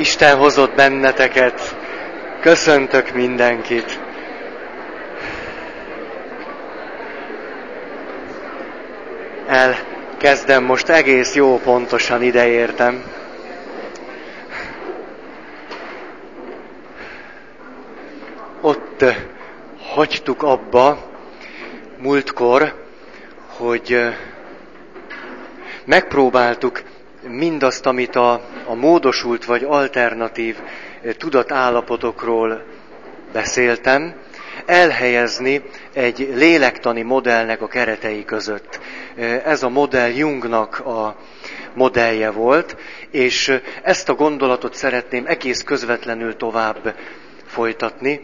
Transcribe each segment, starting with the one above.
Isten hozott benneteket. Köszöntök mindenkit. Elkezdem most, egész jó pontosan ideértem. Ott hagytuk abba múltkor, hogy megpróbáltuk mindazt, amit a módosult vagy alternatív tudatállapotokról beszéltem, elhelyezni egy lélektani modellnek a keretei között. Ez a modell Jungnak a modellje volt, és ezt a gondolatot szeretném egész közvetlenül tovább folytatni.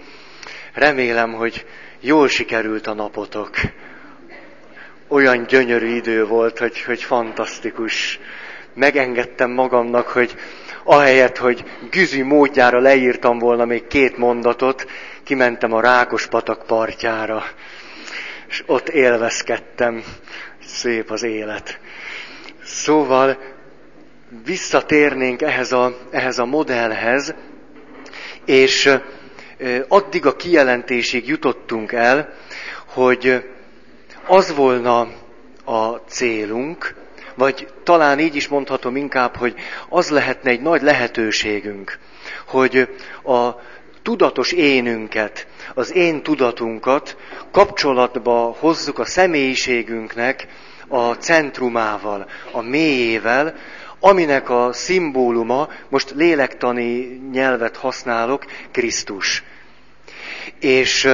Remélem, hogy jól sikerült a napotok. Olyan gyönyörű idő volt, hogy fantasztikus. Megengedtem magamnak, hogy ahelyett, hogy Güzi módjára leírtam volna még 2 mondatot, kimentem a Rákospatak partjára, és ott élvezkedtem. Szép az élet. Szóval visszatérnénk ehhez a modellhez, és addig a kijelentésig jutottunk el, hogy az volna a célunk, vagy talán így is mondhatom inkább, hogy az lehetne egy nagy lehetőségünk, hogy a tudatos énünket, az én tudatunkat kapcsolatba hozzuk a személyiségünknek a centrumával, a mélyével, aminek a szimbóluma, most lélektani nyelvet használok, Krisztus. És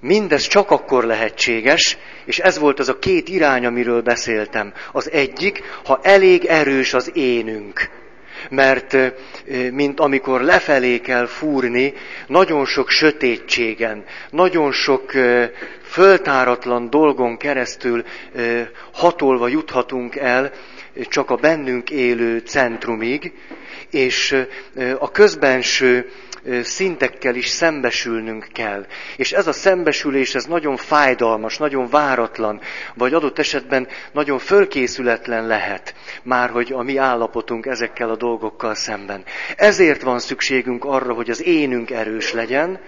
mindez csak akkor lehetséges, és ez volt az a 2 irány, amiről beszéltem. Az egyik, ha elég erős az énünk. Mert, mint amikor lefelé kell fúrni, nagyon sok sötétségen, nagyon sok föltáratlan dolgon keresztül hatolva juthatunk el csak a bennünk élő centrumig, és a közbenső szintekkel is szembesülnünk kell. És ez a szembesülés, ez nagyon fájdalmas, nagyon váratlan, vagy adott esetben nagyon fölkészületlen lehet, már hogy a mi állapotunk ezekkel a dolgokkal szemben. Ezért van szükségünk arra, hogy az énünk erős legyen,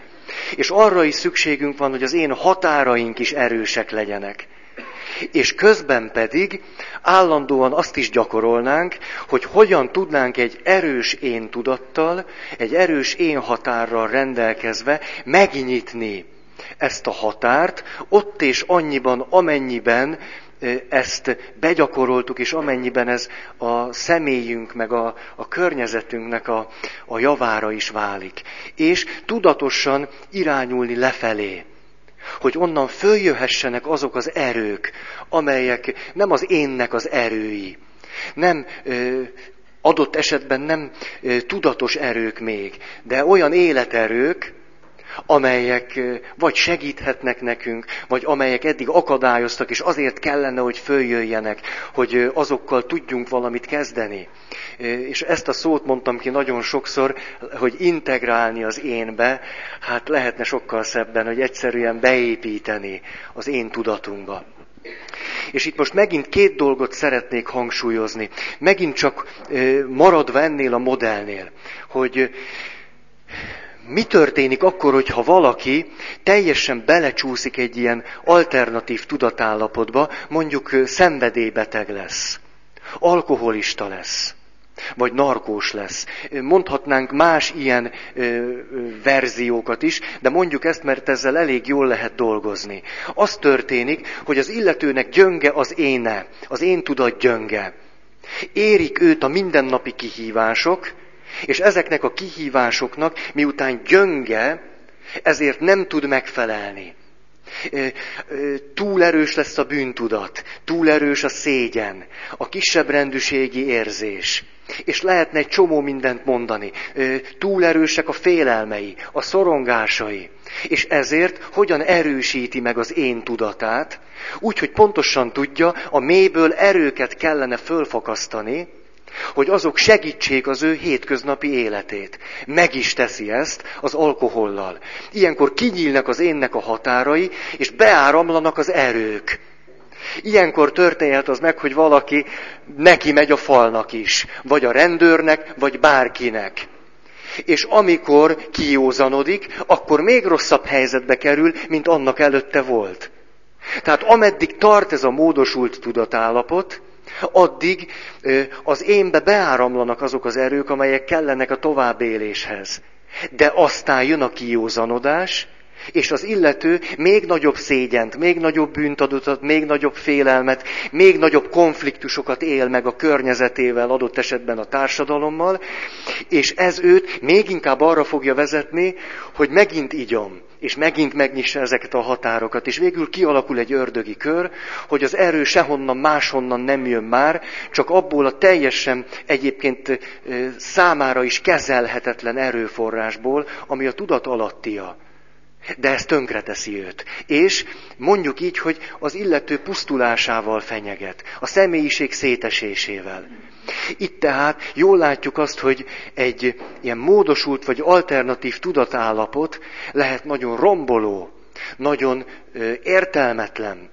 és arra is szükségünk van, hogy az én határaink is erősek legyenek. És közben pedig állandóan azt is gyakorolnánk, hogy hogyan tudnánk egy erős én tudattal, egy erős én határral rendelkezve megnyitni ezt a határt, ott és annyiban, amennyiben ezt begyakoroltuk, és amennyiben ez a személyünk, meg a környezetünknek a javára is válik. És tudatosan irányulni lefelé, hogy onnan följöhessenek azok az erők, amelyek nem az énnek az erői, nem adott esetben nem tudatos erők még, de olyan életerők, amelyek vagy segíthetnek nekünk, vagy amelyek eddig akadályoztak, és azért kellene, hogy följöjjenek, hogy azokkal tudjunk valamit kezdeni. És ezt a szót mondtam ki nagyon sokszor, hogy integrálni az énbe, hát lehetne sokkal szebben, hogy egyszerűen beépíteni az én tudatunkba. És itt most megint 2 dolgot szeretnék hangsúlyozni. Megint csak maradva ennél a modellnél, hogy mi történik akkor, hogyha valaki teljesen belecsúszik egy ilyen alternatív tudatállapotba, mondjuk szenvedélybeteg lesz, alkoholista lesz, vagy narkós lesz. Mondhatnánk más ilyen verziókat is, de mondjuk ezt, mert ezzel elég jól lehet dolgozni. Az történik, hogy az illetőnek gyönge az éne, az én tudat gyönge. Érik őt a mindennapi kihívások, és ezeknek a kihívásoknak, miután gyönge, ezért nem tud megfelelni. Túl erős lesz a bűntudat, túl erős a szégyen, a kisebb rendűségi érzés. És lehetne egy csomó mindent mondani. Túl erősek a félelmei, a szorongásai. És ezért hogyan erősíti meg az én tudatát? Úgy, hogy pontosan tudja, a mélyből erőket kellene fölfakasztani, hogy azok segítsék az ő hétköznapi életét. Meg is teszi ezt az alkohollal. Ilyenkor kinyílnak az énnek a határai, és beáramlanak az erők. Ilyenkor történhet az meg, hogy valaki neki megy a falnak is, vagy a rendőrnek, vagy bárkinek. És amikor kijózanodik, akkor még rosszabb helyzetbe kerül, mint annak előtte volt. Tehát ameddig tart ez a módosult tudatállapot, addig az énbe beáramlanak azok az erők, amelyek kellenek a továbbéléshez. De aztán jön a kijózanodás, és az illető még nagyobb szégyent, még nagyobb bűntudatot, még nagyobb félelmet, még nagyobb konfliktusokat él meg a környezetével, adott esetben a társadalommal, és ez őt még inkább arra fogja vezetni, hogy megint igyom, és megint megnyissa ezeket a határokat, és végül kialakul egy ördögi kör, hogy az erő sehonnan, máshonnan nem jön már, csak abból a teljesen egyébként számára is kezelhetetlen erőforrásból, ami a tudat alattia. De ez tönkreteszi őt. És mondjuk így, hogy az illető pusztulásával fenyeget, a személyiség szétesésével. Itt tehát jól látjuk azt, hogy egy ilyen módosult vagy alternatív tudatállapot lehet nagyon romboló, nagyon értelmetlen.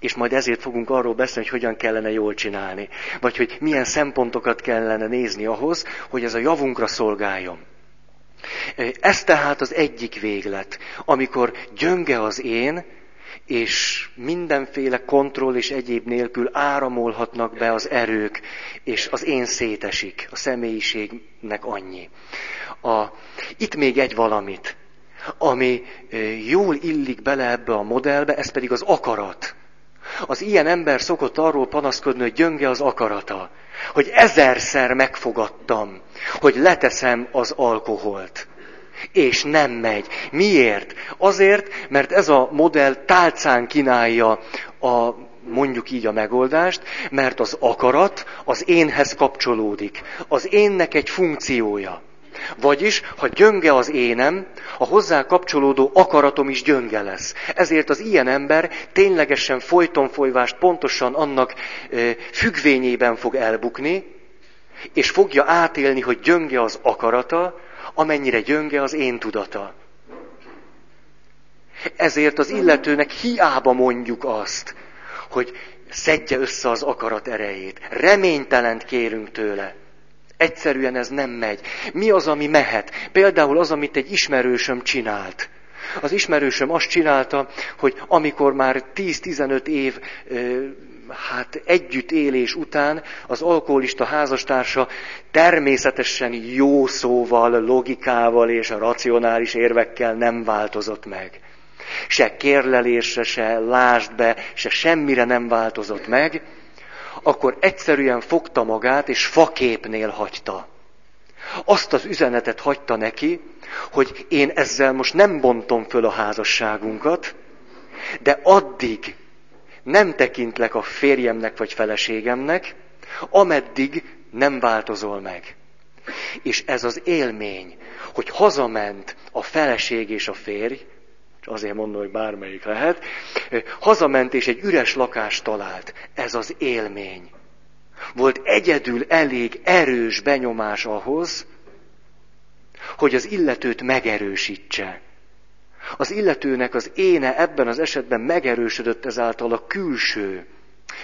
És majd ezért fogunk arról beszélni, hogy hogyan kellene jól csinálni. Vagy hogy milyen szempontokat kellene nézni ahhoz, hogy ez a javunkra szolgáljon. Ez tehát az egyik véglet, amikor gyönge az én, és mindenféle kontroll és egyéb nélkül áramolhatnak be az erők, és az én szétesik, a személyiségnek annyi. Itt még egy valamit, ami jól illik bele ebbe a modellbe, ez pedig az akarat. Az ilyen ember szokott arról panaszkodni, hogy gyönge az akarata, hogy 1000-szer megfogadtam, hogy leteszem az alkoholt. És nem megy. Miért? Azért, mert ez a modell tálcán kínálja a, mondjuk így, a megoldást, mert az akarat az énhez kapcsolódik. Az énnek egy funkciója. Vagyis, ha gyönge az énem, a hozzá kapcsolódó akaratom is gyönge lesz. Ezért az ilyen ember ténylegesen folytonfolyvást pontosan annak függvényében fog elbukni, és fogja átélni, hogy gyönge az akarata, amennyire gyönge az én tudata. Ezért az illetőnek hiába mondjuk azt, hogy szedje össze az akarat erejét. Reménytelent kérünk tőle. Egyszerűen ez nem megy. Mi az, ami mehet? Például az, amit egy ismerősöm csinált. Az ismerősöm azt csinálta, hogy amikor már 10-15 év együtt élés után az alkoholista házastársa természetesen jó szóval, logikával és a racionális érvekkel nem változott meg. Se kérlelésre, se lásd be, se semmire nem változott meg. Akkor egyszerűen fogta magát, és faképnél hagyta. Azt az üzenetet hagyta neki, hogy én ezzel most nem bontom föl a házasságunkat, de addig nem tekintlek a férjemnek vagy feleségemnek, ameddig nem változol meg. És ez az élmény, hogy hazament a feleség és a férj, azért mondom, hogy bármelyik lehet, hazament és egy üres lakást talált. Ez az élmény. Volt egyedül elég erős benyomás ahhoz, hogy az illetőt megerősítse. Az illetőnek az éne ebben az esetben megerősödött ezáltal a külső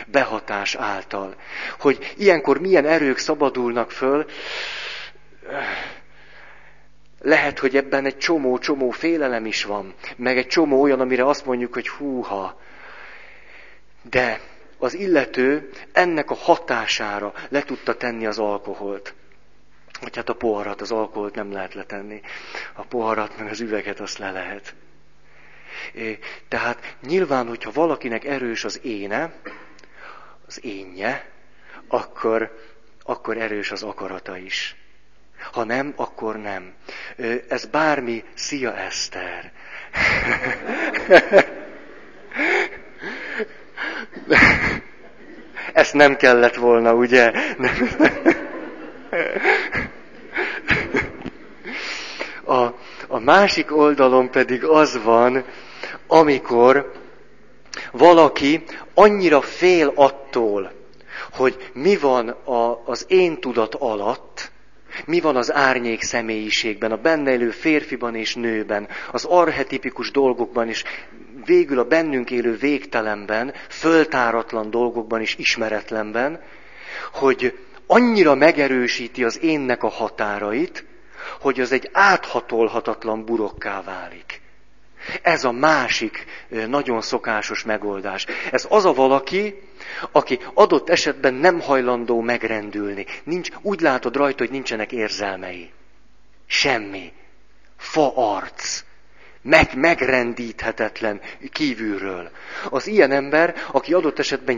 behatás által. Hogy ilyenkor milyen erők szabadulnak föl, lehet, hogy ebben egy csomó-csomó félelem is van, meg egy csomó olyan, amire azt mondjuk, hogy húha. De az illető ennek a hatására le tudta tenni az alkoholt. Vagy hát a poharat, az alkoholt nem lehet letenni. A poharat, meg az üveget, azt le lehet. Tehát nyilván, hogyha valakinek erős az éne, az énje, akkor erős az akarata is. Ha nem, akkor nem. Ez bármi. Szia, Eszter! Ezt nem kellett volna, ugye? A másik oldalon pedig az van, amikor valaki annyira fél attól, hogy mi van az én tudat alatt, mi van az árnyék személyiségben, a benne élő férfiban és nőben, az archetipikus dolgokban és végül a bennünk élő végtelenben, föltáratlan dolgokban és ismeretlenben, hogy annyira megerősíti az énnek a határait, hogy az egy áthatolhatatlan burokká válik. Ez a másik nagyon szokásos megoldás. Ez az a valaki, aki adott esetben nem hajlandó megrendülni. Nincs, úgy látod rajta, hogy nincsenek érzelmei. Semmi. Faarc. Megrendíthetetlen kívülről. Az ilyen ember, aki adott esetben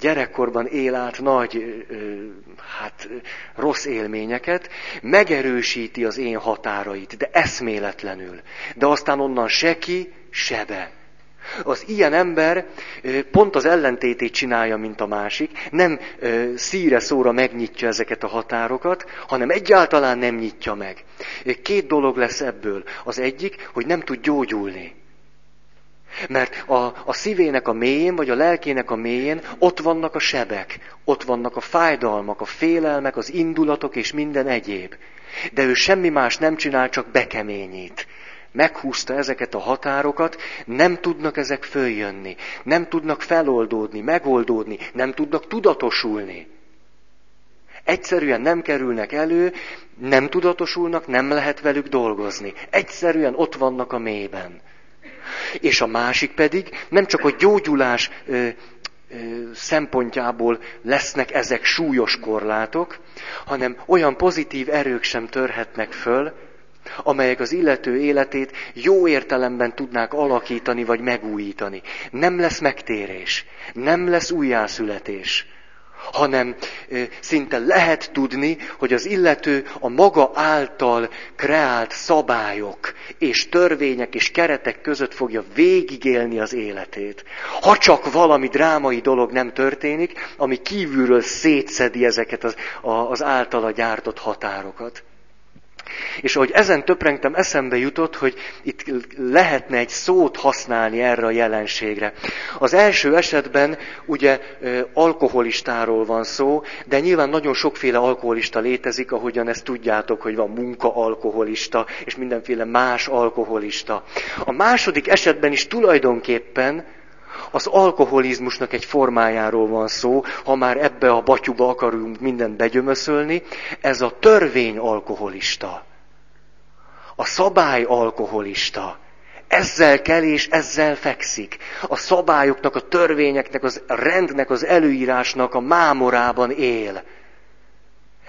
gyerekkorban él át nagy, rossz élményeket, megerősíti az én határait, de eszméletlenül. De aztán onnan se ki, se be. Az ilyen ember pont az ellentétét csinálja, mint a másik, nem szíre-szóra megnyitja ezeket a határokat, hanem egyáltalán nem nyitja meg. Két dolog lesz ebből. Az egyik, hogy nem tud gyógyulni. Mert a szívének a mélyén, vagy a lelkének a mélyén ott vannak a sebek, ott vannak a fájdalmak, a félelmek, az indulatok és minden egyéb. De ő semmi más nem csinál, csak bekeményít. Meghúzta ezeket a határokat, nem tudnak ezek följönni, nem tudnak feloldódni, megoldódni, nem tudnak tudatosulni. Egyszerűen nem kerülnek elő, nem tudatosulnak, nem lehet velük dolgozni. Egyszerűen ott vannak a mélyben. És a másik pedig nem csak a gyógyulás szempontjából lesznek ezek súlyos korlátok, hanem olyan pozitív erők sem törhetnek föl, amelyek az illető életét jó értelemben tudnák alakítani vagy megújítani. Nem lesz megtérés, nem lesz újjászületés, hanem szinte lehet tudni, hogy az illető a maga által kreált szabályok és törvények és keretek között fogja végigélni az életét. Ha csak valami drámai dolog nem történik, ami kívülről szétszedi ezeket az általa gyártott határokat. És ahogy ezen töprengtem, eszembe jutott, hogy itt lehetne egy szót használni erre a jelenségre. Az első esetben ugye alkoholistáról van szó, de nyilván nagyon sokféle alkoholista létezik, ahogyan ezt tudjátok, hogy van munkaalkoholista, és mindenféle más alkoholista. A második esetben is tulajdonképpen az alkoholizmusnak egy formájáról van szó, ha már ebbe a batyuba akarunk mindent begyömöszölni, ez a törvényalkoholista, a szabályalkoholista, ezzel kell és ezzel fekszik. A szabályoknak, a törvényeknek, a rendnek, az előírásnak a mámorában él.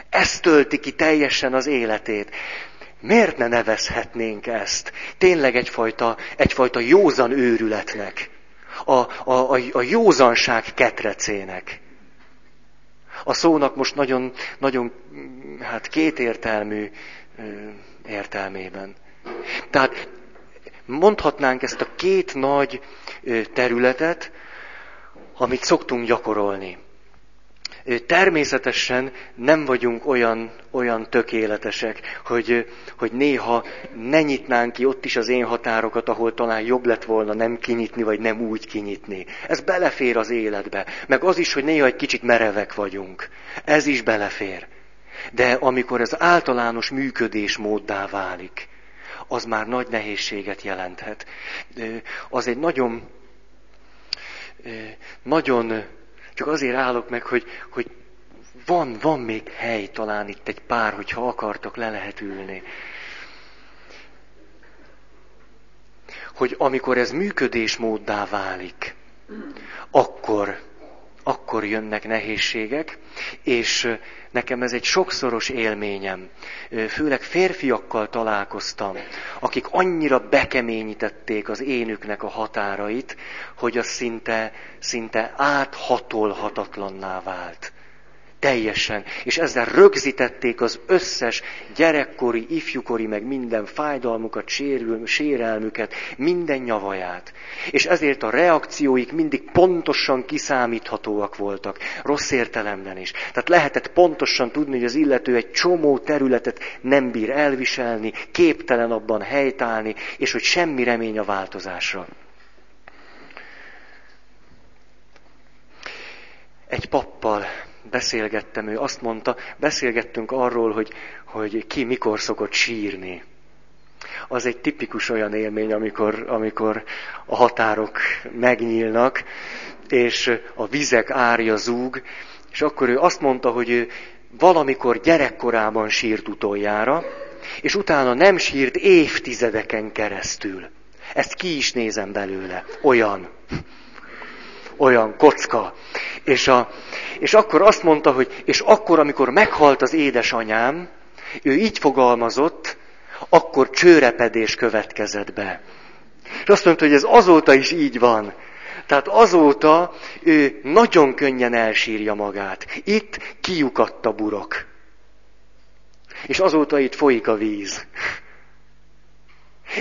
Ez tölti ki teljesen az életét. Miért ne nevezhetnénk ezt? Tényleg egyfajta józan őrületnek. A józanság ketrecének. A szónak most nagyon, nagyon kétértelmű értelmében. Tehát mondhatnánk ezt a két nagy területet, amit szoktunk gyakorolni. Természetesen nem vagyunk olyan tökéletesek, hogy néha ne nyitnánk ki ott is az én határokat, ahol talán jobb lett volna nem kinyitni, vagy nem úgy kinyitni. Ez belefér az életbe. Meg az is, hogy néha egy kicsit merevek vagyunk. Ez is belefér. De amikor ez általános működésmóddá válik, az már nagy nehézséget jelenthet. Az egy nagyon csak azért állok meg, hogy van még hely talán itt egy pár, hogyha akartok, le lehet ülni. Hogy amikor ez működésmóddá válik, akkor jönnek nehézségek, és nekem ez egy sokszoros élményem. Főleg férfiakkal találkoztam, akik annyira bekeményítették az énüknek a határait, hogy az szinte áthatolhatatlanná vált. Teljesen. És ezzel rögzítették az összes gyerekkori, ifjúkori, meg minden fájdalmukat, sérelmüket, minden nyavaját. És ezért a reakcióik mindig pontosan kiszámíthatóak voltak. Rossz értelemben is. Tehát lehetett pontosan tudni, hogy az illető egy csomó területet nem bír elviselni, képtelen abban helytállni, és hogy semmi remény a változásra. Egy pappal beszélgettem, ő azt mondta, beszélgettünk arról, hogy ki mikor szokott sírni. Az egy tipikus olyan élmény, amikor a határok megnyílnak, és a vizek árja zúg, és akkor ő azt mondta, hogy ő valamikor gyerekkorában sírt utoljára, és utána nem sírt évtizedeken keresztül. Ezt ki is nézem belőle. Olyan kocka. És akkor azt mondta, hogy és akkor, amikor meghalt az édesanyám, ő így fogalmazott, akkor csőrepedés következett be. És azt mondta, hogy ez azóta is így van. Tehát azóta ő nagyon könnyen elsírja magát. Itt kiukadt a burok. És azóta itt folyik a víz.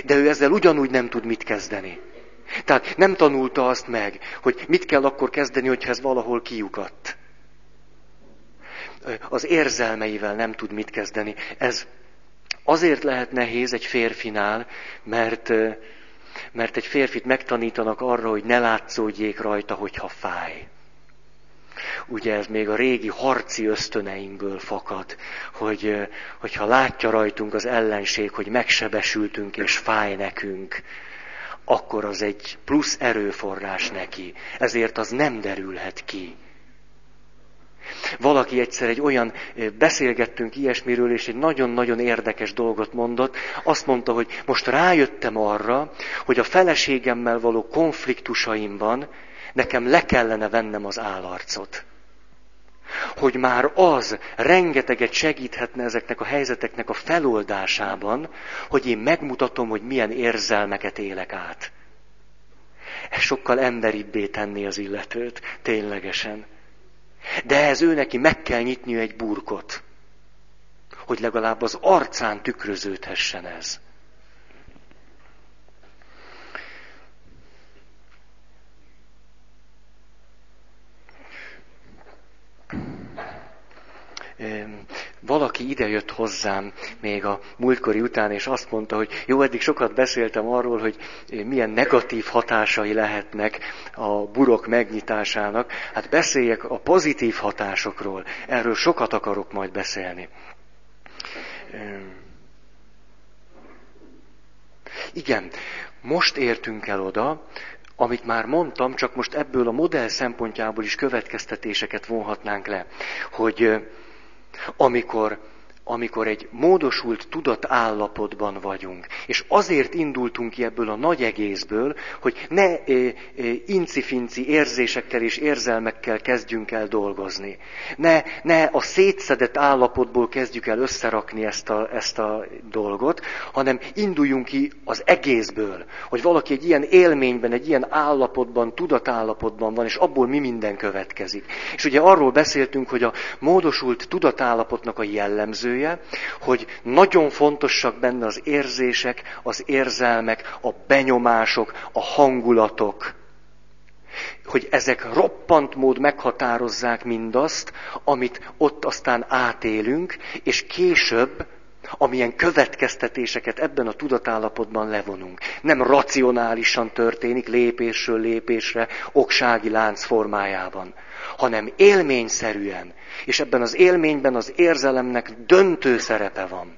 De ő ezzel ugyanúgy nem tud mit kezdeni. Tehát nem tanulta azt meg, hogy mit kell akkor kezdeni, hogyha ez valahol kiukadt. Az érzelmeivel nem tud mit kezdeni. Ez azért lehet nehéz egy férfinál, mert egy férfit megtanítanak arra, hogy ne látszódjék rajta, hogyha fáj. Ugye ez még a régi harci ösztöneinkből fakad, hogyha látja rajtunk az ellenség, hogy megsebesültünk és fáj nekünk, akkor az egy plusz erőforrás neki, ezért az nem derülhet ki. Valaki egyszer beszélgettünk ilyesmiről, és egy nagyon-nagyon érdekes dolgot mondott. Azt mondta, hogy most rájöttem arra, hogy a feleségemmel való konfliktusaimban nekem le kellene vennem az állarcot. Hogy már az rengeteget segíthetne ezeknek a helyzeteknek a feloldásában, hogy én megmutatom, hogy milyen érzelmeket élek át. Ez sokkal emberibbé tenni az illetőt, ténylegesen. De ehhez őneki meg kell nyitnia egy burkot, hogy legalább az arcán tükröződhessen ez. Valaki idejött hozzám még a múltkori után, és azt mondta, hogy jó, eddig sokat beszéltem arról, hogy milyen negatív hatásai lehetnek a burok megnyitásának. Hát beszéljek a pozitív hatásokról. Erről sokat akarok majd beszélni. Igen, most értünk el oda, amit már mondtam, csak most ebből a modell szempontjából is következtetéseket vonhatnánk le, hogy amikor egy módosult tudatállapotban vagyunk, és azért indultunk ki ebből a nagy egészből, hogy ne incifinci érzésekkel és érzelmekkel kezdjünk el dolgozni. Ne a szétszedett állapotból kezdjük el összerakni ezt a dolgot, hanem induljunk ki az egészből, hogy valaki egy ilyen élményben, egy ilyen állapotban, tudatállapotban van, és abból mi minden következik. És ugye arról beszéltünk, hogy a módosult tudatállapotnak a jellemzője, hogy nagyon fontosak benne az érzések, az érzelmek, a benyomások, a hangulatok. Hogy ezek roppantmód meghatározzák mindazt, amit ott aztán átélünk, és később, amilyen következtetéseket ebben a tudatállapotban levonunk. Nem racionálisan történik lépésről lépésre, oksági lánc formájában, hanem élményszerűen, és ebben az élményben az érzelemnek döntő szerepe van.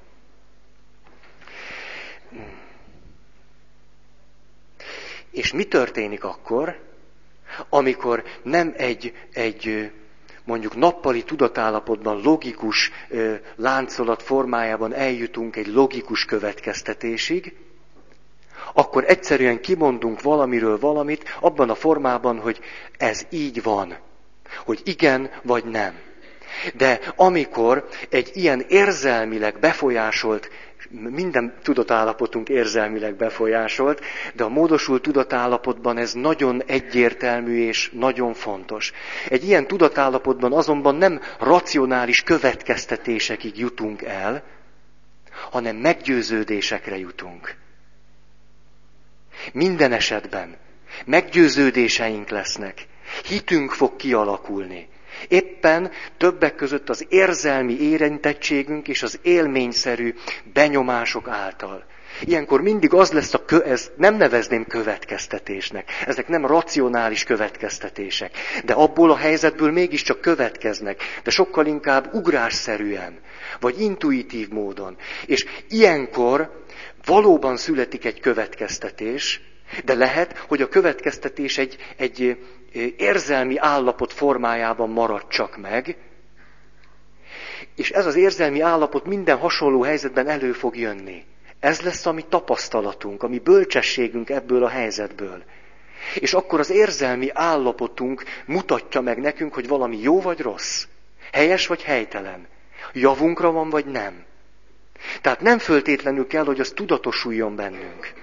És mi történik akkor, amikor nem egy mondjuk nappali tudatállapotban logikus láncolat formájában eljutunk egy logikus következtetésig, akkor egyszerűen kimondunk valamiről valamit abban a formában, hogy ez így van, hogy igen vagy nem. De amikor egy ilyen érzelmileg befolyásolt, minden tudatállapotunk érzelmileg befolyásolt, de a módosult tudatállapotban ez nagyon egyértelmű és nagyon fontos. Egy ilyen tudatállapotban azonban nem racionális következtetésekig jutunk el, hanem meggyőződésekre jutunk. Minden esetben meggyőződéseink lesznek, hitünk fog kialakulni. Éppen többek között az érzelmi érintettségünk és az élményszerű benyomások által. Ilyenkor mindig az lesz ezt nem nevezném következtetésnek. Ezek nem racionális következtetések, de abból a helyzetből mégiscsak következnek, de sokkal inkább ugrásszerűen, vagy intuitív módon. És ilyenkor valóban születik egy következtetés, de lehet, hogy a következtetés egy érzelmi állapot formájában marad csak meg, És ez az érzelmi állapot minden hasonló helyzetben elő fog jönni. Ez lesz a mi tapasztalatunk, a mi bölcsességünk ebből a helyzetből. És akkor az érzelmi állapotunk mutatja meg nekünk, hogy valami jó vagy rossz, helyes vagy helytelen, javunkra van vagy nem. Tehát nem föltétlenül kell, hogy az tudatosuljon bennünk.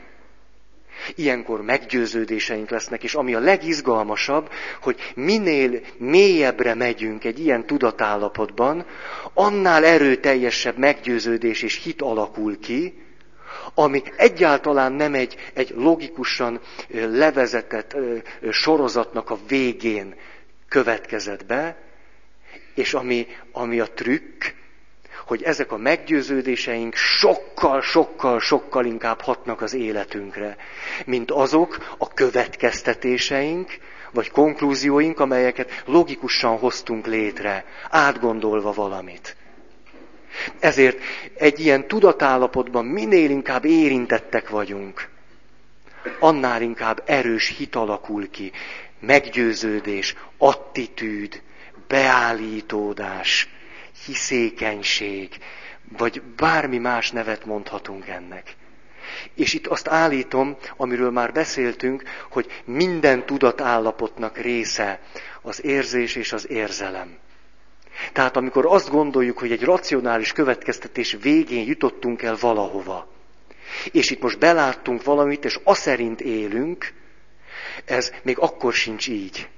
Ilyenkor meggyőződéseink lesznek, és ami a legizgalmasabb, hogy minél mélyebbre megyünk egy ilyen tudatállapotban, annál erőteljesebb meggyőződés és hit alakul ki, ami egyáltalán nem egy logikusan levezetett sorozatnak a végén következett be, és ami a trükk, hogy ezek a meggyőződéseink sokkal inkább hatnak az életünkre, mint azok a következtetéseink, vagy konklúzióink, amelyeket logikusan hoztunk létre, átgondolva valamit. Ezért egy ilyen tudatállapotban minél inkább érintettek vagyunk, annál inkább erős hit alakul ki, meggyőződés, attitűd, beállítódás, hiszékenység, vagy bármi más nevet mondhatunk ennek. És itt azt állítom, amiről már beszéltünk, hogy minden tudatállapotnak része az érzés és az érzelem. Tehát amikor azt gondoljuk, hogy egy racionális következtetés végén jutottunk el valahova, és itt most beláttunk valamit, és aszerint élünk, ez még akkor sincs így.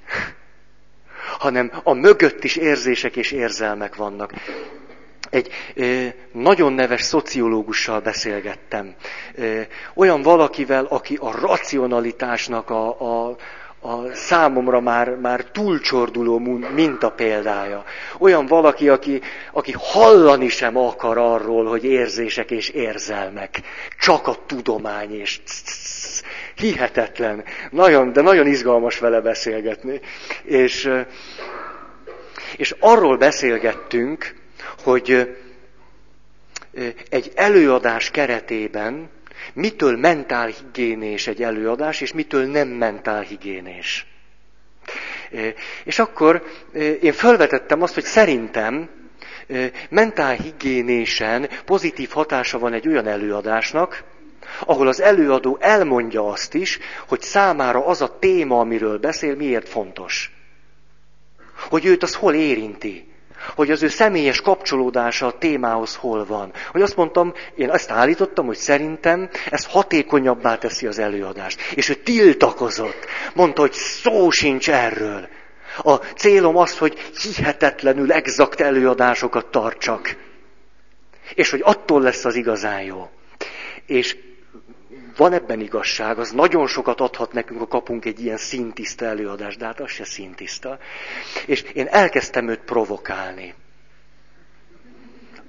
Hanem a mögött is érzések és érzelmek vannak. Egy nagyon neves szociológussal beszélgettem. Olyan valakivel, aki a racionalitásnak a számomra már túlcsorduló mintapéldája. Olyan valaki, aki hallani sem akar arról, hogy érzések és érzelmek. Csak a tudomány és hihetetlen. De nagyon izgalmas vele beszélgetni. És arról beszélgettünk, hogy egy előadás keretében mitől mentálhigiénés egy előadás, és mitől nem mentálhigiénés. És akkor én felvetettem azt, hogy szerintem mentálhigiénésen pozitív hatása van egy olyan előadásnak, ahol az előadó elmondja azt is, hogy számára az a téma, amiről beszél, miért fontos. Hogy őt az hol érinti. Hogy az ő személyes kapcsolódása a témához hol van. Hogy azt mondtam, én ezt állítottam, hogy szerintem ez hatékonyabbá teszi az előadást. És ő tiltakozott. Mondta, hogy szó sincs erről. A célom az, hogy hihetetlenül exakt előadásokat tartsak. És hogy attól lesz az igazán jó. És van ebben igazság, az nagyon sokat adhat nekünk, ha kapunk egy ilyen színtiszta előadást, de hát az se színtiszta. És én elkezdtem őt provokálni.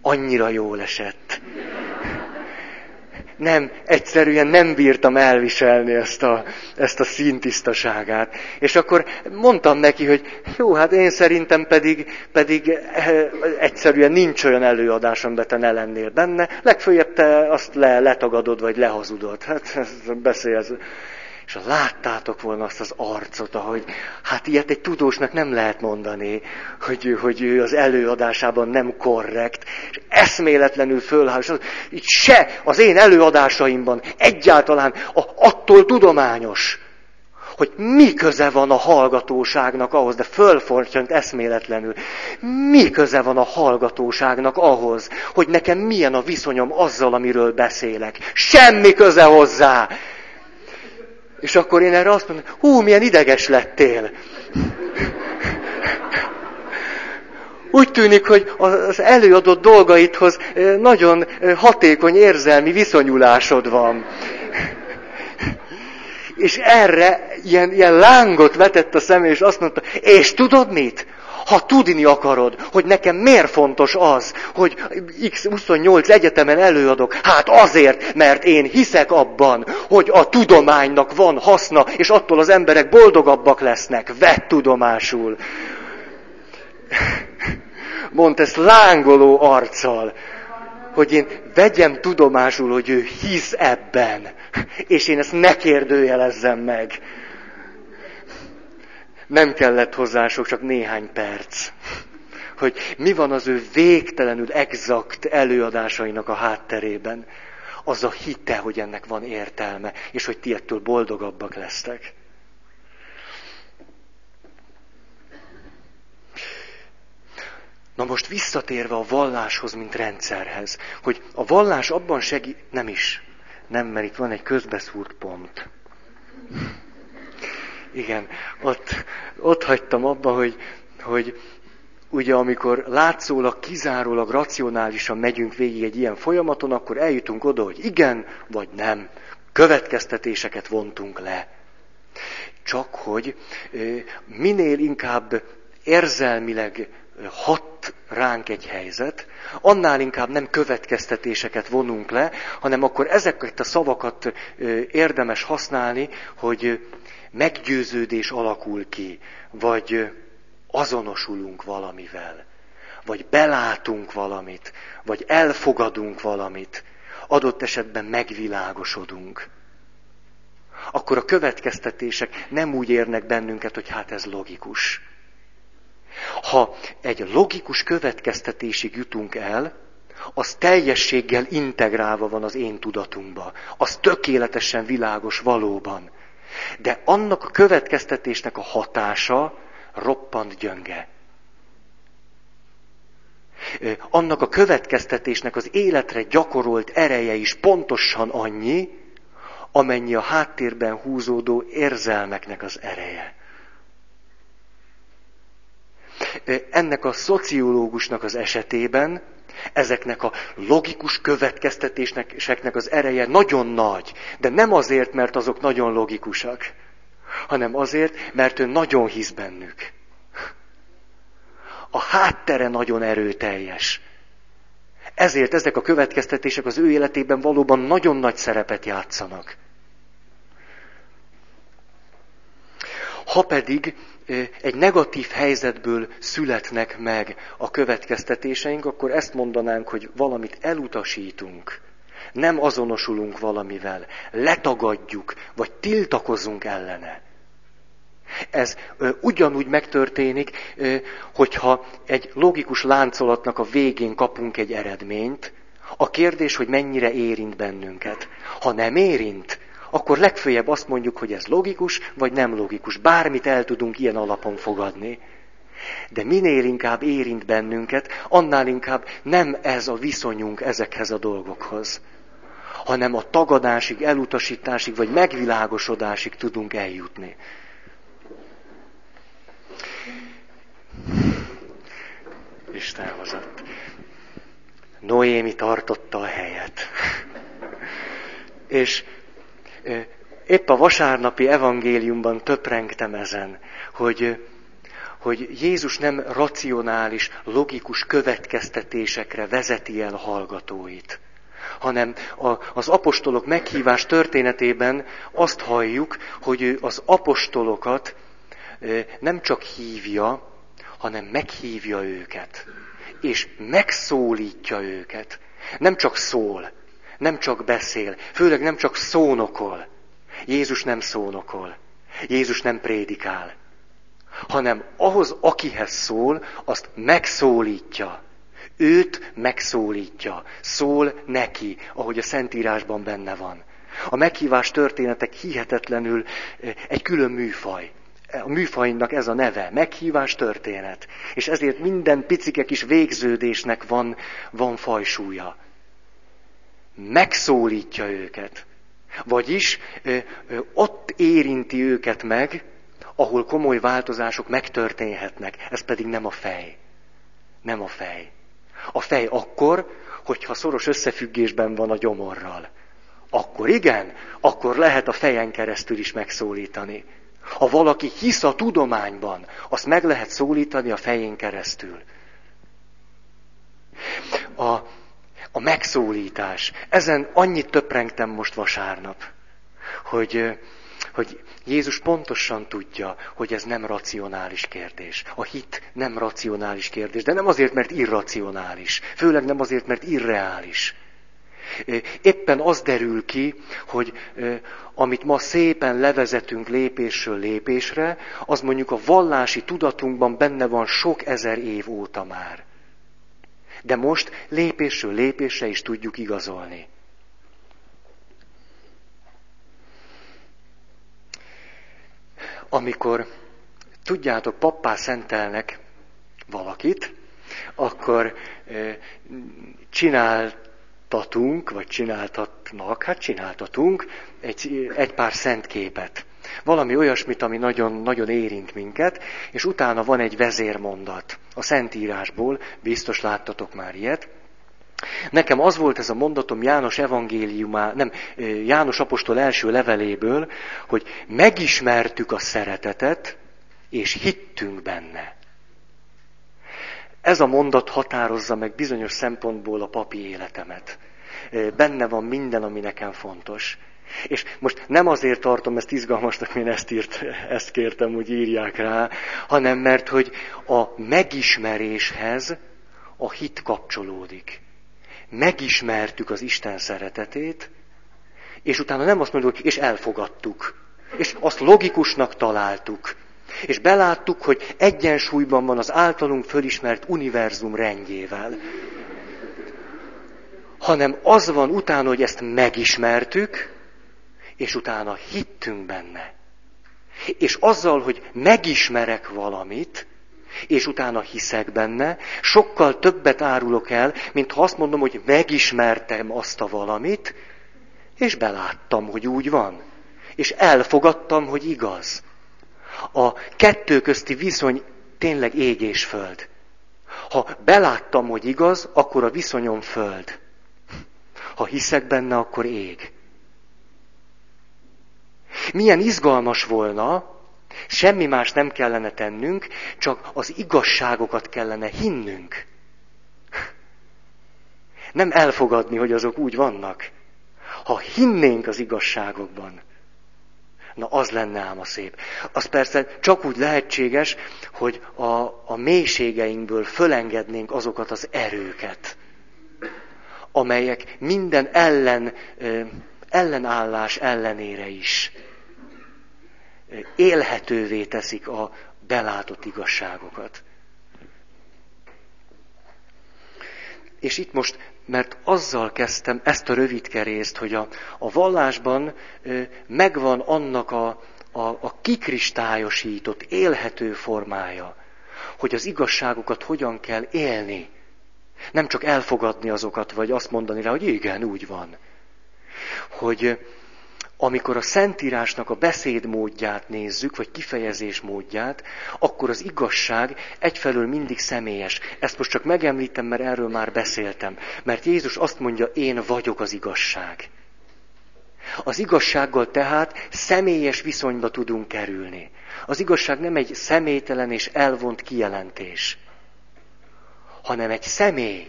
Annyira jól esett. Nem, egyszerűen nem bírtam elviselni ezt a színtisztaságát. És akkor mondtam neki, hogy jó, hát én szerintem pedig egyszerűen nincs olyan előadás, amiben te ne lennél benne. Legföljebb te azt letagadod, vagy lehazudod. Hát beszélsz. És láttátok volna azt az arcot, ahogy hát ilyet egy tudósnak nem lehet mondani, hogy ő az előadásában nem korrekt, és eszméletlenül fölháborúsodott. Így se az én előadásaimban egyáltalán attól tudományos, hogy mi köze van a hallgatóságnak ahhoz, de fölfortyant eszméletlenül, mi köze van a hallgatóságnak ahhoz, hogy nekem milyen a viszonyom azzal, amiről beszélek. Semmi köze hozzá! És akkor én erre azt mondom, hú, milyen ideges lettél. Úgy tűnik, hogy az előadott dolgaidhoz nagyon hatékony érzelmi viszonyulásod van. És erre ilyen lángot vetett a szemem, és azt mondta, és tudod mit? Ha tudni akarod, hogy nekem miért fontos az, hogy X28 egyetemen előadok, hát azért, mert én hiszek abban, hogy a tudománynak van haszna, és attól az emberek boldogabbak lesznek. Vedd tudomásul! Mondd ezt lángoló arccal, hogy én vegyem tudomásul, hogy ő hisz ebben, és én ezt ne kérdőjelezzem meg. Nem kellett hozzá sok, csak néhány perc, hogy mi van az ő végtelenül exakt előadásainak a hátterében. Az a hite, hogy ennek van értelme, és hogy ti ettől boldogabbak lesztek. Na most visszatérve a valláshoz, mint rendszerhez, hogy a vallás abban segít, mert itt van egy közbeszúrt pont. Igen, ott hagytam abba, hogy ugye amikor látszólag, kizárólag racionálisan megyünk végig egy ilyen folyamaton, akkor eljutunk oda, hogy igen vagy nem. Következtetéseket vontunk le. Csak hogy minél inkább érzelmileg hat ránk egy helyzet, annál inkább nem következtetéseket vonunk le, hanem akkor ezeket a szavakat érdemes használni, hogy meggyőződés alakul ki, vagy azonosulunk valamivel, vagy belátunk valamit, vagy elfogadunk valamit, adott esetben megvilágosodunk. Akkor a következtetések nem úgy érnek bennünket, hogy hát ez logikus. Ha egy logikus következtetésig jutunk el, az teljességgel integrálva van az én tudatunkba. Az tökéletesen világos valóban. De annak a következtetésnek a hatása roppant gyönge. Annak a következtetésnek az életre gyakorolt ereje is pontosan annyi, amennyi a háttérben húzódó érzelmeknek az ereje. Ennek a szociológusnak az esetében ezeknek a logikus következtetéseknek az ereje nagyon nagy, de nem azért, mert azok nagyon logikusak, hanem azért, mert ő nagyon hisz bennük. A háttere nagyon erőteljes. Ezért ezek a következtetések az ő életében valóban nagyon nagy szerepet játszanak. Ha pedig egy negatív helyzetből születnek meg a következtetéseink, akkor ezt mondanánk, hogy valamit elutasítunk, nem azonosulunk valamivel, letagadjuk, vagy tiltakozunk ellene. Ez ugyanúgy megtörténik, hogyha egy logikus láncolatnak a végén kapunk egy eredményt, a kérdés, hogy mennyire érint bennünket. Ha nem érint, akkor legföljebb azt mondjuk, hogy ez logikus, vagy nem logikus. Bármit el tudunk ilyen alapon fogadni. De minél inkább érint bennünket, annál inkább nem ez a viszonyunk ezekhez a dolgokhoz, hanem a tagadásig, elutasításig, vagy megvilágosodásig tudunk eljutni. Isten hozott. Noémi tartotta a helyet. És épp a vasárnapi evangéliumban töprengtem ezen, hogy Jézus nem racionális, logikus következtetésekre vezeti el hallgatóit, hanem az apostolok meghívás történetében azt halljuk, hogy ő az apostolokat nem csak hívja, hanem meghívja őket, és megszólítja őket. Nem csak szól. Nem csak beszél, főleg nem csak szónokol. Jézus nem szónokol, Jézus nem prédikál, hanem ahhoz, akihez szól, azt megszólítja. Őt megszólítja, szól neki, ahogy a Szentírásban benne van. A meghívás történetek hihetetlenül egy külön műfaj. A műfajnak ez a neve, meghívás történet. És ezért minden picike kis végződésnek van fajsúlya. Megszólítja őket. Vagyis ott érinti őket meg, ahol komoly változások megtörténhetnek. Ez pedig nem a fej. Nem a fej. A fej akkor, hogyha szoros összefüggésben van a gyomorral. Akkor igen, akkor lehet a fejen keresztül is megszólítani. Ha valaki hisz a tudományban, azt meg lehet szólítani a fején keresztül. A megszólítás. Ezen annyit töprengtem most vasárnap, hogy Jézus pontosan tudja, hogy ez nem racionális kérdés. A hit nem racionális kérdés, de nem azért, mert irracionális. Főleg nem azért, mert irreális. Éppen az derül ki, hogy amit ma szépen levezetünk lépésről lépésre, az mondjuk a vallási tudatunkban benne van sok ezer év óta már. De most lépésről lépésre is tudjuk igazolni. Amikor, tudjátok, pappá szentelnek valakit, akkor csináltatunk egy pár szent képet. Valami olyasmit, ami nagyon, nagyon érint minket, és utána van egy vezérmondat. A Szentírásból biztos láttatok már ilyet. Nekem az volt ez a mondatom János apostol első leveléből, hogy megismertük a szeretetet, és hittünk benne. Ez a mondat határozza meg bizonyos szempontból a papi életemet. Benne van minden, ami nekem fontos. És most nem azért tartom ezt izgalmasnak, én ezt kértem, hogy írják rá, hanem mert, hogy a megismeréshez a hit kapcsolódik. Megismertük az Isten szeretetét, és utána nem azt mondjuk, és elfogadtuk. És azt logikusnak találtuk. És beláttuk, hogy egyensúlyban van az általunk fölismert univerzum rendjével. Hanem az van utána, hogy ezt megismertük, és utána hittünk benne. És azzal, hogy megismerek valamit, és utána hiszek benne, sokkal többet árulok el, mint ha azt mondom, hogy megismertem azt a valamit, és beláttam, hogy úgy van. És elfogadtam, hogy igaz. A kettő közti viszony tényleg ég és föld. Ha beláttam, hogy igaz, akkor a viszonyom föld. Ha hiszek benne, akkor ég. Milyen izgalmas volna, semmi más nem kellene tennünk, csak az igazságokat kellene hinnünk. Nem elfogadni, hogy azok úgy vannak. Ha hinnénk az igazságokban, na az lenne ám a szép. Az persze csak úgy lehetséges, hogy a mélységeinkből fölengednénk azokat az erőket, amelyek minden ellenállás ellenére is élhetővé teszik a belátott igazságokat. És itt most, mert azzal kezdtem ezt a rövidkerészt, hogy a vallásban megvan annak a kikristályosított, élhető formája, hogy az igazságokat hogyan kell élni. Nem csak elfogadni azokat, vagy azt mondani rá, hogy igen, úgy van. Hogy amikor a Szentírásnak a beszédmódját nézzük, vagy kifejezésmódját, akkor az igazság egyfelől mindig személyes. Ezt most csak megemlítem, mert erről már beszéltem. Mert Jézus azt mondja, én vagyok az igazság. Az igazsággal tehát személyes viszonyba tudunk kerülni. Az igazság nem egy személytelen és elvont kijelentés, hanem egy személy.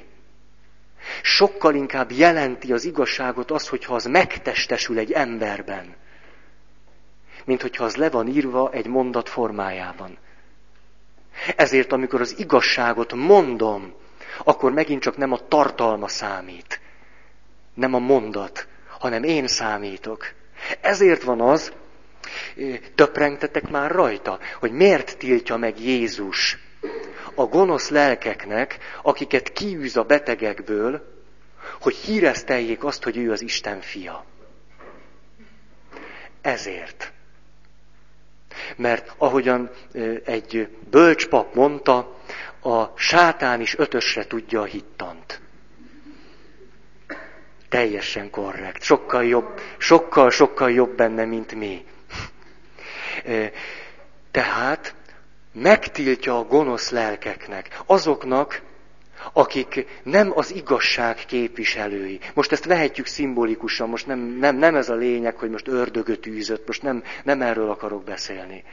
Sokkal inkább jelenti az igazságot az, hogyha az megtestesül egy emberben, mint hogyha az le van írva egy mondat formájában. Ezért, amikor az igazságot mondom, akkor megint csak nem a tartalma számít, nem a mondat, hanem én számítok. Ezért van az, töprengtetek már rajta, hogy miért tiltja meg Jézus a gonosz lelkeknek, akiket kiűz a betegekből, hogy híreszteljék azt, hogy ő az Isten fia. Ezért. Mert ahogyan egy bölcs pap mondta, a sátán is ötösre tudja a hittant. Teljesen korrekt. Sokkal jobb benne, mint mi. Tehát megtiltja a gonosz lelkeknek, azoknak, akik nem az igazság képviselői. Most ezt vehetjük szimbolikusan, most nem ez a lényeg, hogy most ördögöt űzött, most nem erről akarok beszélni.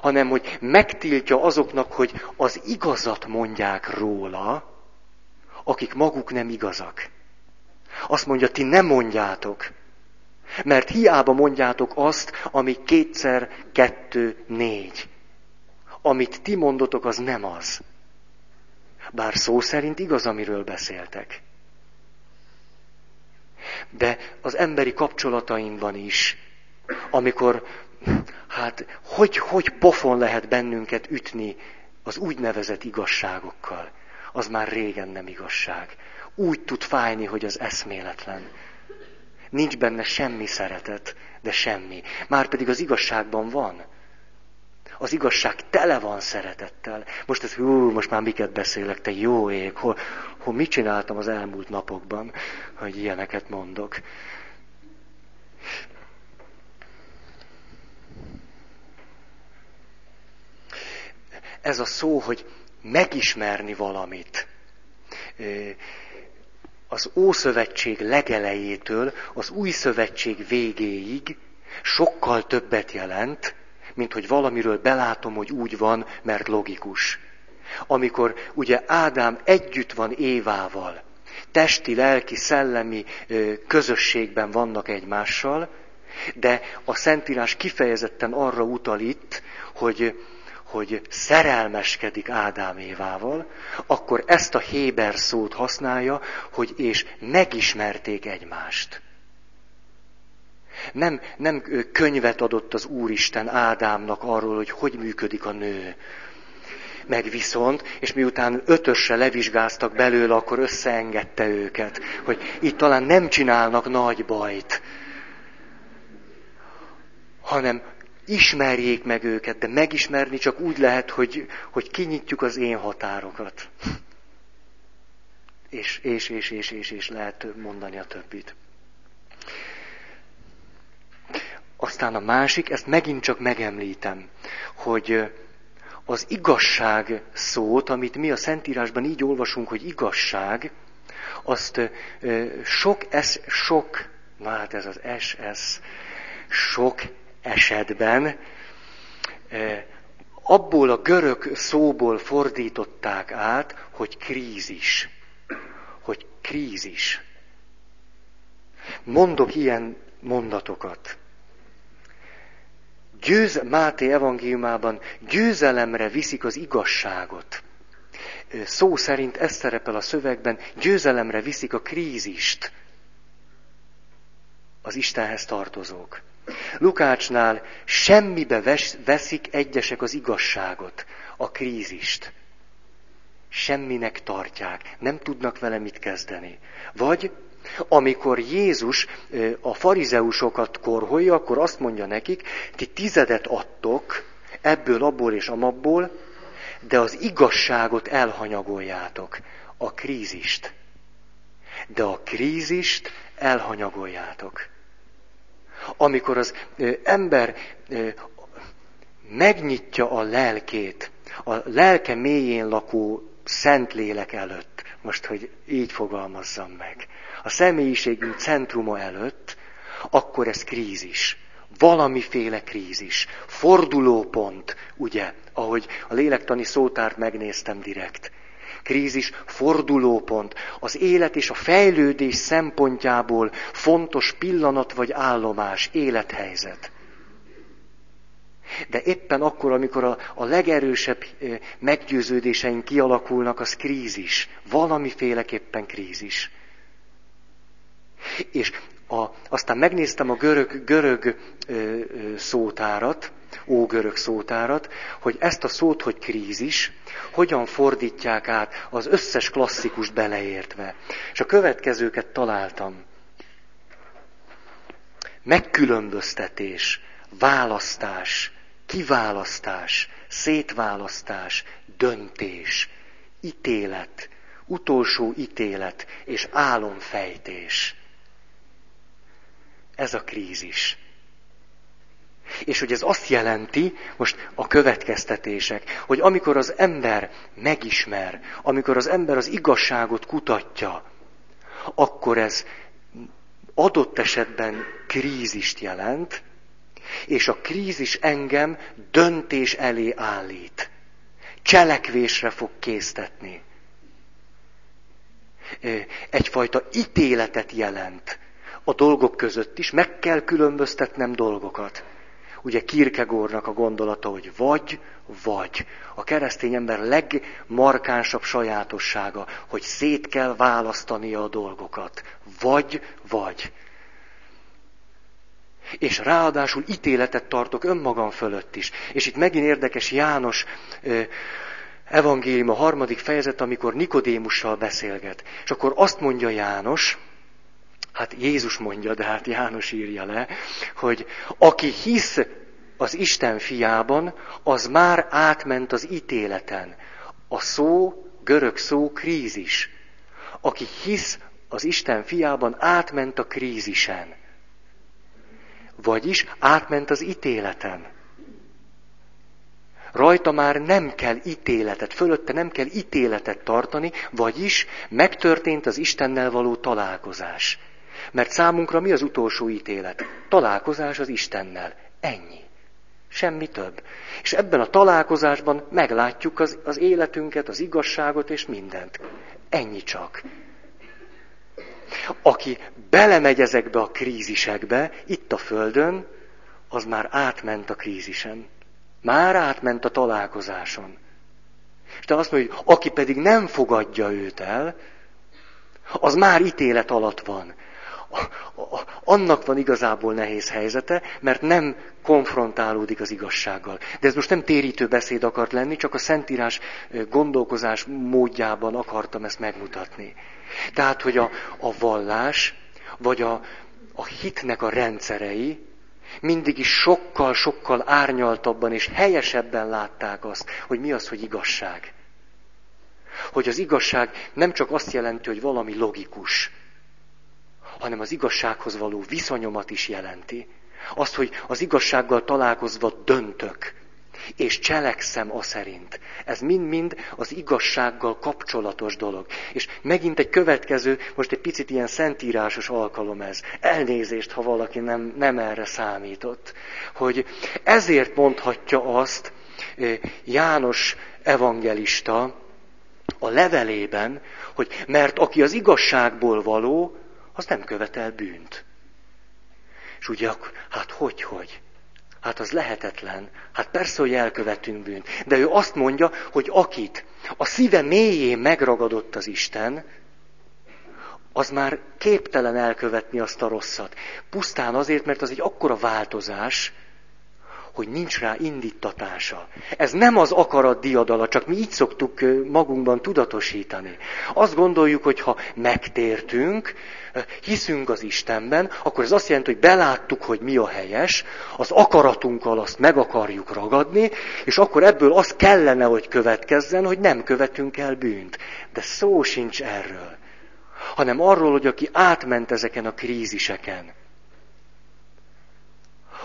Hanem, hogy megtiltja azoknak, hogy az igazat mondják róla, akik maguk nem igazak. Azt mondja, ti nem mondjátok, mert hiába mondjátok azt, ami 2x2=4. Amit ti mondotok, az nem az. Bár szó szerint igaz, amiről beszéltek. de az emberi kapcsolataimban is, amikor, hát, hogy pofon lehet bennünket ütni az úgynevezett igazságokkal, az már régen nem igazság. Úgy tud fájni, hogy az eszméletlen. Nincs benne semmi szeretet, de semmi. Márpedig az igazságban van. Az igazság tele van szeretettel. Most ez, most már miket beszélek, te jó ég, hol mit csináltam az elmúlt napokban, hogy ilyeneket mondok. Ez a szó, hogy megismerni valamit. Az Ószövetség legelejétől az Újszövetség végéig sokkal többet jelent, mint hogy valamiről belátom, hogy úgy van, mert logikus. Amikor ugye Ádám együtt van Évával, testi, lelki, szellemi közösségben vannak egymással, de a Szentírás kifejezetten arra utal itt, hogy szerelmeskedik Ádám Évával, akkor ezt a héber szót használja, hogy és megismerték egymást. Nem könyvet adott az Úristen Ádámnak arról, hogy működik a nő. Meg viszont, és miután 5-ösre levizsgáztak belőle, akkor összeengedte őket, hogy itt talán nem csinálnak nagy bajt, hanem ismerjék meg őket, de megismerni csak úgy lehet, hogy kinyitjuk az én határokat. És lehet mondani a többit. Aztán a másik, ezt megint csak megemlítem, hogy az igazság szót, amit mi a Szentírásban így olvasunk, hogy igazság, azt sok esetben abból a görög szóból fordították át, hogy krízis. Hogy krízis. Mondok ilyen mondatokat. Máté evangéliumában győzelemre viszik az igazságot. Szó szerint ez szerepel a szövegben, győzelemre viszik a krízist az Istenhez tartozók. Lukácsnál semmibe veszik egyesek az igazságot, a krízist. Semminek tartják, nem tudnak vele mit kezdeni. Vagy amikor Jézus a farizeusokat korholja, akkor azt mondja nekik, ti tizedet adtok, ebből, abból és amabból, de az igazságot elhanyagoljátok, a krízist. De a krízist elhanyagoljátok. Amikor az ember megnyitja a lelkét, a lelke mélyén lakó Szentlélek előtt, most, hogy így fogalmazzam meg, a személyiségünk centruma előtt, akkor ez krízis. Valamiféle krízis. Fordulópont, ugye, ahogy a lélektani szótárt megnéztem direkt. Krízis, fordulópont, az élet és a fejlődés szempontjából fontos pillanat vagy állomás, élethelyzet. De éppen akkor, amikor a legerősebb meggyőződéseink kialakulnak, az krízis, valamiféleképpen krízis. És aztán megnéztem a görög szótárat, ógörög szótárat, hogy ezt a szót, hogy krízis, hogyan fordítják át az összes klasszikust beleértve. És a következőket találtam. Megkülönböztetés, választás, kiválasztás, szétválasztás, döntés, ítélet, utolsó ítélet és álomfejtés. Ez a krízis. És hogy ez azt jelenti, most a következtetések, hogy amikor az ember megismer, amikor az ember az igazságot kutatja, akkor ez adott esetben krízist jelent, és a krízis engem döntés elé állít. Cselekvésre fog késztetni. Egyfajta ítéletet jelent a dolgok között is, meg kell különböztetnem dolgokat. ugye Kierkegaardnak a gondolata, hogy vagy. A keresztény ember legmarkánsabb sajátossága, hogy szét kell választania a dolgokat. Vagy. És ráadásul ítéletet tartok önmagam fölött is. És itt megint érdekes János evangélium, a 3. fejezet, amikor Nikodémussal beszélget. És akkor azt mondja János, hát Jézus mondja, de hát János írja le, hogy aki hisz az Isten fiában, az már átment az ítéleten. A szó, görög szó, krízis. Aki hisz az Isten fiában, átment a krízisen. Vagyis átment az ítéleten. Rajta már nem kell ítéletet, fölötte nem kell ítéletet tartani, vagyis megtörtént az Istennel való találkozás. Mert számunkra mi az utolsó ítélet? Találkozás az Istennel. Ennyi. Semmi több. És ebben a találkozásban meglátjuk az életünket, az igazságot és mindent. Ennyi csak. Aki belemegy ezekbe a krízisekbe, itt a Földön, az már átment a krízisen. Már átment a találkozáson. És te azt mondja, hogy aki pedig nem fogadja őt el, az már ítélet alatt van. Annak van igazából nehéz helyzete, mert nem konfrontálódik az igazsággal. De ez most nem térítő beszéd akart lenni, csak a Szentírás gondolkozás módjában akartam ezt megmutatni. Tehát, hogy a vallás, vagy a hitnek a rendszerei mindig is sokkal-sokkal árnyaltabban és helyesebben látták azt, hogy mi az, hogy igazság. Hogy az igazság nem csak azt jelenti, hogy valami logikus, hanem az igazsághoz való viszonyomat is jelenti. Azt, hogy az igazsággal találkozva döntök, és cselekszem aszerint. Ez mind-mind az igazsággal kapcsolatos dolog. És megint egy következő, most egy picit ilyen szentírásos alkalom ez. Elnézést, ha valaki nem erre számított. Hogy ezért mondhatja azt János evangelista a levelében, hogy mert aki az igazságból való, az nem követel bűnt. És ugye, hát hogy? Hát az lehetetlen. Hát persze, hogy elkövetünk bűnt. De ő azt mondja, hogy akit a szíve mélyén megragadott az Isten, az már képtelen elkövetni azt a rosszat. Pusztán azért, mert az egy akkora változás, hogy nincs rá indíttatása. Ez nem az akarat diadala, csak mi így szoktuk magunkban tudatosítani. Azt gondoljuk, hogy ha megtértünk, hiszünk az Istenben, akkor ez azt jelenti, hogy beláttuk, hogy mi a helyes, az akaratunkkal azt meg akarjuk ragadni, és akkor ebből az kellene, hogy következzen, hogy nem követünk el bűnt. De szó sincs erről, hanem arról, hogy aki átment ezeken a kríziseken,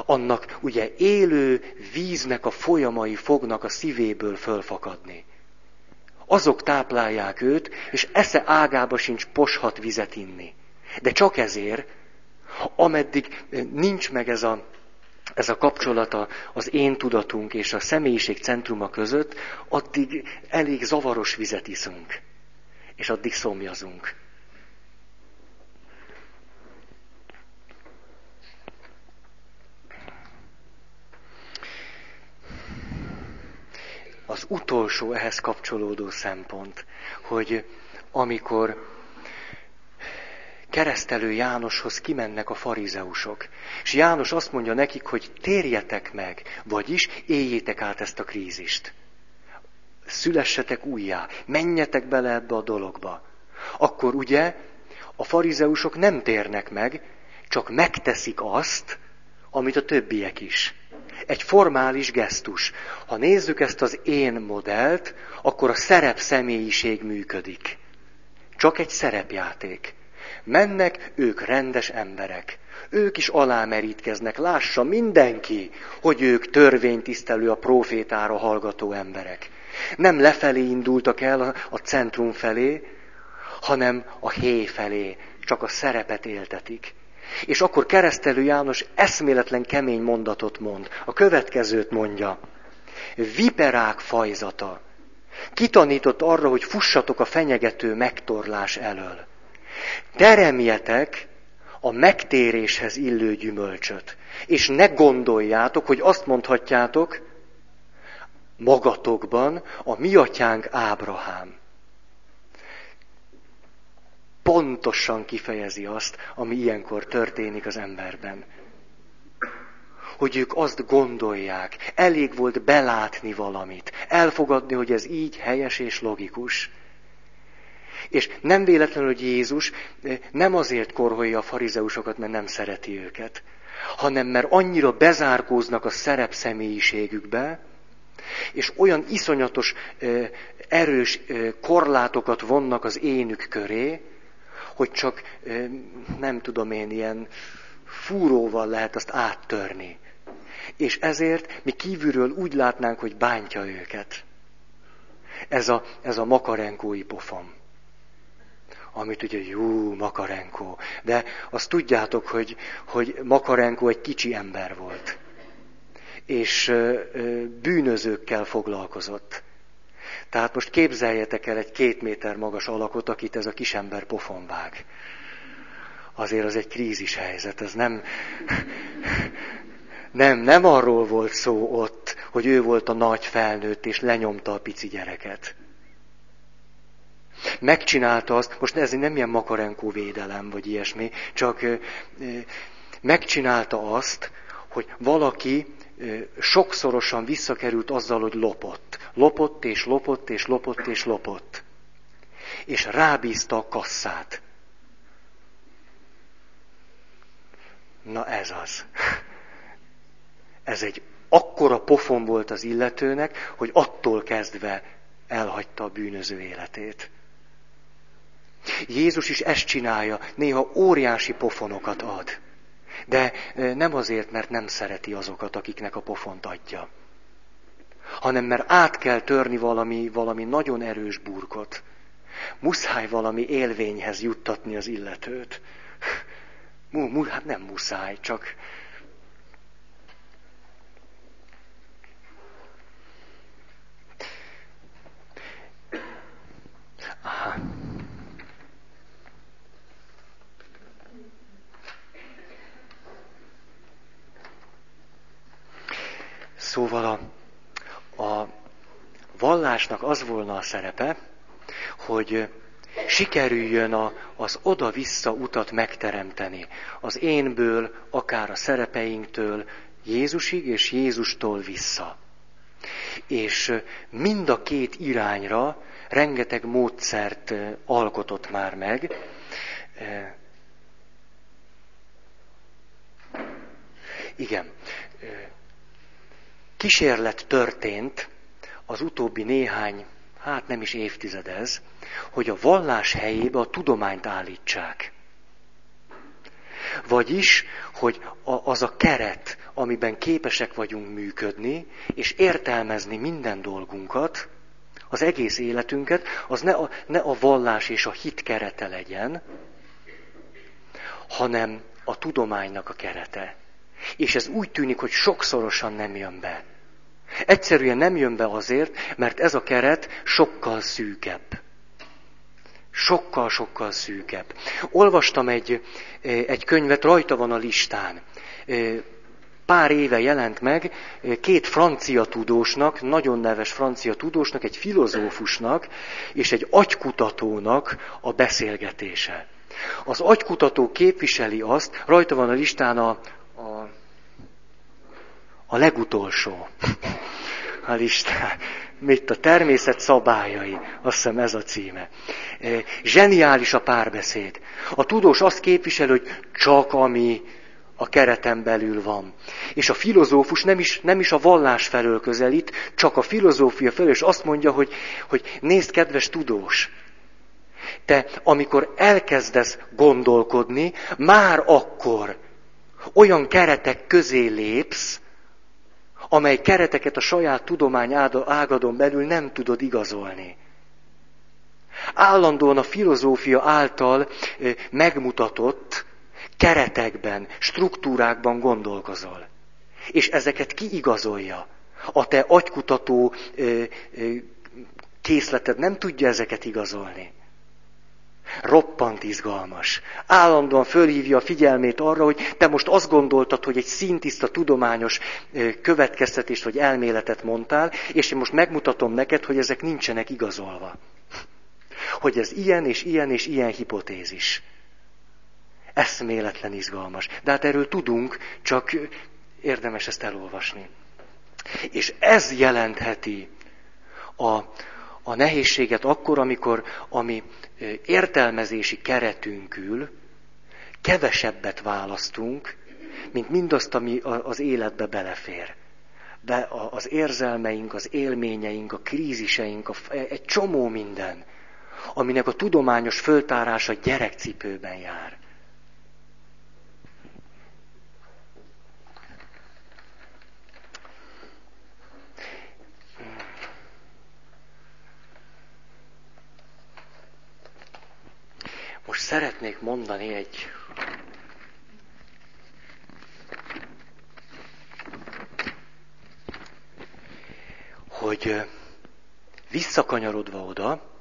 annak ugye élő víznek a folyamai fognak a szívéből fölfakadni. Azok táplálják őt, és esze ágába sincs poshat vizet inni. De csak ezért, ameddig nincs meg ez a kapcsolata az én tudatunk és a személyiség centruma között, addig elég zavaros vizet iszunk, és addig szomjazunk. Az utolsó ehhez kapcsolódó szempont, hogy amikor Keresztelő Jánoshoz kimennek a farizeusok, és János azt mondja nekik, hogy térjetek meg, vagyis éljétek át ezt a krízist. Szülessetek újjá, menjetek bele ebbe a dologba. Akkor ugye a farizeusok nem térnek meg, csak megteszik azt, amit a többiek is. Egy formális gesztus. Ha nézzük ezt az én modellt, akkor a szerepszemélyiség működik. Csak egy szerepjáték. Mennek ők rendes emberek. Ők is alámerítkeznek. Lássa mindenki, hogy ők törvénytisztelő, a prófétára hallgató emberek. Nem lefelé indultak el a centrum felé, hanem a héj felé. Csak a szerepet éltetik. És akkor Keresztelő János eszméletlen kemény mondatot mond. A következőt mondja. Viperák fajzata. Kitanított arra, hogy fussatok a fenyegető megtorlás elől. Teremjetek a megtéréshez illő gyümölcsöt. És ne gondoljátok, hogy azt mondhatjátok magatokban, a mi atyánk Ábrahám. Pontosan kifejezi azt, ami ilyenkor történik az emberben. Hogy ők azt gondolják, elég volt belátni valamit, elfogadni, hogy ez így helyes és logikus. És nem véletlenül, hogy Jézus nem azért korholja a farizeusokat, mert nem szereti őket, hanem mert annyira bezárkóznak a szerep személyiségükbe, és olyan iszonyatos, erős korlátokat vonnak az énük köré, hogy csak, nem tudom én, ilyen fúróval lehet azt áttörni. És ezért mi kívülről úgy látnánk, hogy bántja őket. Ez a makarenkói pofon. Amit ugye, Makarenko. De azt tudjátok, hogy Makarenko egy kicsi ember volt. És bűnözőkkel foglalkozott. Tehát most képzeljetek el egy 2 méter magas alakot, akit ez a kisember pofon vág. Azért az egy krízis helyzet, ez nem arról volt szó ott, hogy ő volt a nagy felnőtt, és lenyomta a pici gyereket. Megcsinálta azt, most ez nem ilyen Makarenko védelem, vagy ilyesmi, csak megcsinálta azt, hogy valaki sokszorosan visszakerült azzal, hogy lopott. Lopott, és lopott, és lopott, és lopott. És rábízta a kasszát. Na ez az. Ez egy akkora pofon volt az illetőnek, hogy attól kezdve elhagyta a bűnöző életét. Jézus is ezt csinálja, néha óriási pofonokat ad. De nem azért, mert nem szereti azokat, akiknek a pofont adja. Hanem mert át kell törni valami nagyon erős burkot. Muszáj valami élvényhez juttatni az illetőt. Hát nem muszáj, csak... Aha. Szóval a vallásnak az volna a szerepe, hogy sikerüljön az oda-vissza utat megteremteni. Az énből, akár a szerepeinktől, Jézusig és Jézustól vissza. És mind a két irányra rengeteg módszert alkotott már meg. Igen. Kísérlet történt az utóbbi néhány, nem is évtized ez, hogy a vallás helyébe a tudományt állítsák. Vagyis, hogy az a keret, amiben képesek vagyunk működni, és értelmezni minden dolgunkat, az egész életünket, az ne a vallás és a hit kerete legyen, hanem a tudománynak a kerete. És ez úgy tűnik, hogy sokszorosan nem jön be. Egyszerűen nem jön be azért, mert ez a keret sokkal szűkebb. Sokkal-sokkal szűkebb. Olvastam egy könyvet, rajta van a listán. Pár éve jelent meg, 2 francia tudósnak, nagyon neves francia tudósnak, egy filozófusnak és egy agykutatónak a beszélgetése. Az agykutató képviseli azt, rajta van a listán a legutolsó. A listán. Mit a természet szabályai, azt hiszem ez a címe. Zseniális a párbeszéd. A tudós azt képviseli, hogy csak ami a kereten belül van. És a filozófus nem is a vallás felől közelít, csak a filozófia felől, és azt mondja, hogy nézd, kedves tudós, te amikor elkezdesz gondolkodni, már akkor olyan keretek közé lépsz, amely kereteket a saját tudomány ágadon belül nem tudod igazolni. Állandóan a filozófia által megmutatott keretekben, struktúrákban gondolkozol. És ezeket kiigazolja. A te agykutató készleted nem tudja ezeket igazolni. Roppant izgalmas. Állandóan fölhívja a figyelmét arra, hogy te most azt gondoltad, hogy egy szintiszta tudományos következtetést vagy elméletet mondtál, és én most megmutatom neked, hogy ezek nincsenek igazolva. Hogy ez ilyen és ilyen és ilyen hipotézis. Eszméletlen izgalmas. De hát erről tudunk, csak érdemes ezt elolvasni. És ez jelentheti a nehézséget akkor, amikor a mi értelmezési keretünkül kevesebbet választunk, mint mindazt, ami az életbe belefér. De az érzelmeink, az élményeink, a kríziseink, egy csomó minden, aminek a tudományos föltárása gyerekcipőben jár. Most szeretnék mondani hogy visszakanyarodva oda,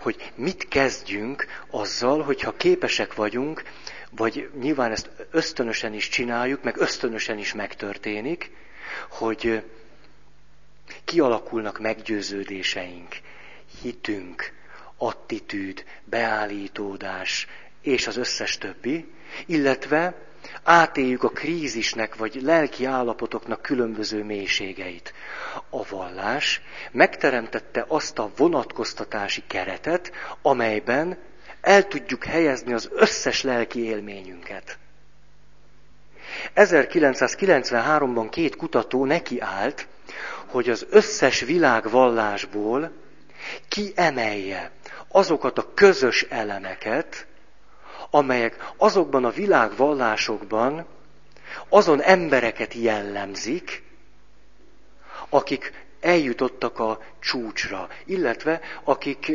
hogy mit kezdjünk azzal, hogyha képesek vagyunk, vagy nyilván ezt ösztönösen is csináljuk, meg ösztönösen is megtörténik, hogy kialakulnak meggyőződéseink, hitünk, attitűd, beállítódás, és az összes többi, illetve átéljük a krízisnek, vagy lelki állapotoknak különböző mélységeit. A vallás megteremtette azt a vonatkoztatási keretet, amelyben el tudjuk helyezni az összes lelki élményünket. 1993-ban 2 kutató nekiállt, hogy az összes világvallásból kiemelje azokat a közös elemeket, amelyek azokban a világvallásokban azon embereket jellemzik, akik eljutottak a csúcsra, illetve akik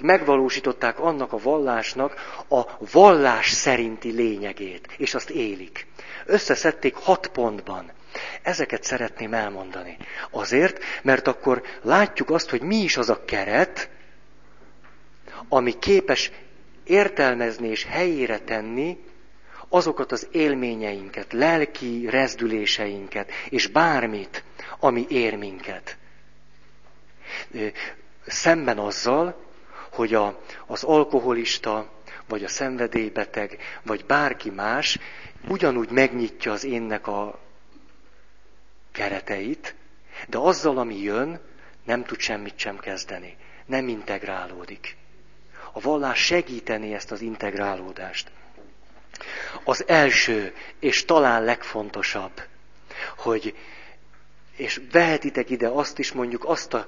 megvalósították annak a vallásnak a vallás szerinti lényegét, és azt élik. Összeszedték 6 pontban. Ezeket szeretném elmondani. Azért, mert akkor látjuk azt, hogy mi is az a keret, ami képes értelmezni és helyére tenni azokat az élményeinket, lelki rezdüléseinket, és bármit, ami ér minket. Szemben azzal, hogy az alkoholista, vagy a szenvedélybeteg, vagy bárki más ugyanúgy megnyitja az énnek a kereteit, de azzal, ami jön, nem tud semmit sem kezdeni. Nem integrálódik. A vallás segíteni ezt az integrálódást. Az első, és talán legfontosabb, hogy, és vehetitek ide azt is, mondjuk azt a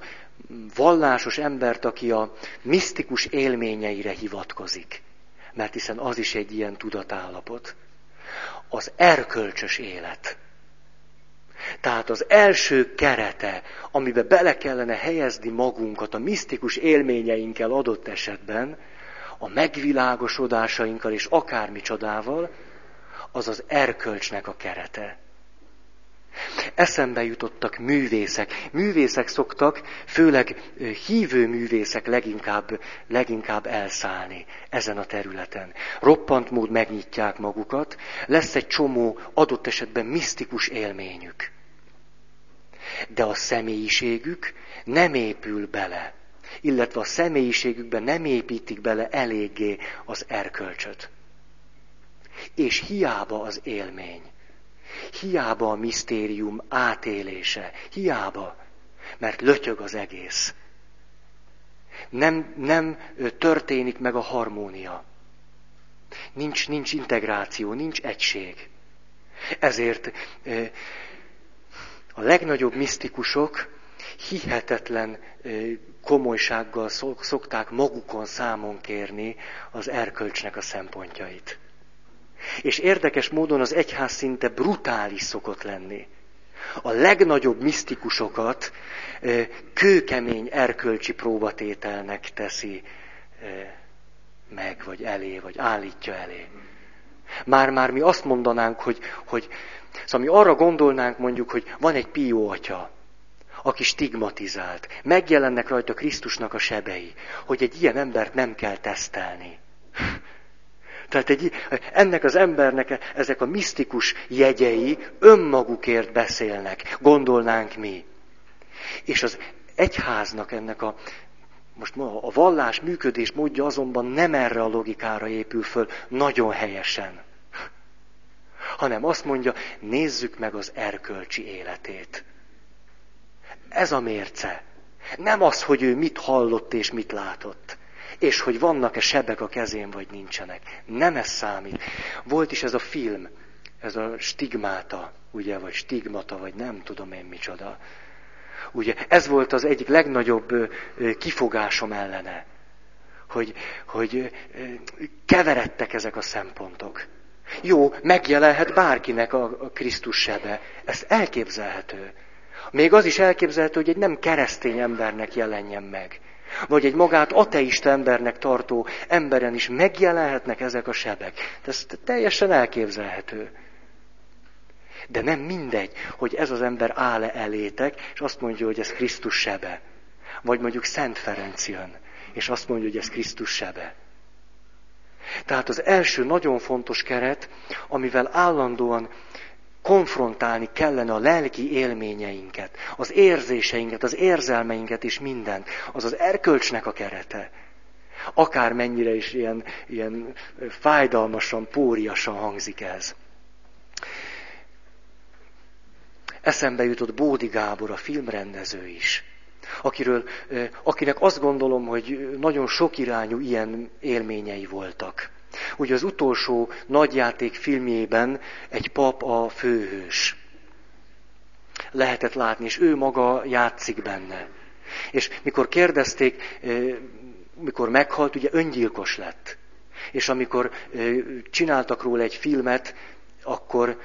vallásos embert, aki a misztikus élményeire hivatkozik. Mert hiszen az is egy ilyen tudatállapot. Az erkölcsös élet. Tehát az első kerete, amibe bele kellene helyezni magunkat a misztikus élményeinkkel adott esetben, a megvilágosodásainkkal és akármi csodával, az az erkölcsnek a kerete. Eszembe jutottak művészek. Művészek szoktak, főleg hívő művészek leginkább elszállni ezen a területen. Roppant mód megnyitják magukat, lesz egy csomó adott esetben misztikus élményük. De a személyiségük nem épül bele, illetve a személyiségükben nem építik bele eléggé az erkölcsöt. És hiába az élmény. Hiába a misztérium átélése. Hiába, mert lötyög az egész. Nem történik meg a harmónia. Nincs integráció, nincs egység. Ezért a legnagyobb misztikusok hihetetlen komolysággal szokták magukon számon kérni az erkölcsnek a szempontjait. És érdekes módon az egyház szinte brutális szokott lenni. A legnagyobb misztikusokat kőkemény erkölcsi próbatételnek teszi meg, vagy elé, vagy állítja elé. Már mi azt mondanánk, hogy szóval mi arra gondolnánk mondjuk, hogy van egy Pió atya, aki stigmatizált. Megjelennek rajta Krisztusnak a sebei, hogy egy ilyen embert nem kell tesztelni. Tehát ennek az embernek ezek a misztikus jegyei önmagukért beszélnek, gondolnánk mi. És az egyháznak ennek a, most a vallás működés módja azonban nem erre a logikára épül föl nagyon helyesen, hanem azt mondja, nézzük meg az erkölcsi életét. Ez a mérce. Nem az, hogy ő mit hallott és mit látott. És hogy vannak-e sebek a kezén, vagy nincsenek. Nem ez számít. Volt is ez a film, ez a stigmáta, ugye, vagy stigmata, vagy nem tudom én micsoda. Ugye, ez volt az egyik legnagyobb kifogásom ellene, hogy keveredtek ezek a szempontok. Jó, megjelenhet bárkinek a Krisztus sebe. Ez elképzelhető. Még az is elképzelhető, hogy egy nem keresztény embernek jelenjen meg. Vagy egy magát ateista embernek tartó emberen is megjelenhetnek ezek a sebek. Ez teljesen elképzelhető. De nem mindegy, hogy ez az ember áll-e elétek, és azt mondja, hogy ez Krisztus sebe. Vagy mondjuk Szent Ferenc jön, és azt mondja, hogy ez Krisztus sebe. Tehát az első nagyon fontos keret, amivel állandóan konfrontálni kellene a lelki élményeinket, az érzéseinket, az érzelmeinket és mindent, az az erkölcsnek a kerete. Akármennyire is ilyen fájdalmasan, póriasan hangzik ez. Eszembe jutott Bódi Gábor, a filmrendező is, akinek azt gondolom, hogy nagyon sokirányú ilyen élményei voltak. Ugye az utolsó nagyjáték filmjében egy pap a főhős. Lehetett látni, és ő maga játszik benne. És mikor kérdezték, mikor meghalt, ugye öngyilkos lett. És amikor csináltak róla egy filmet, akkor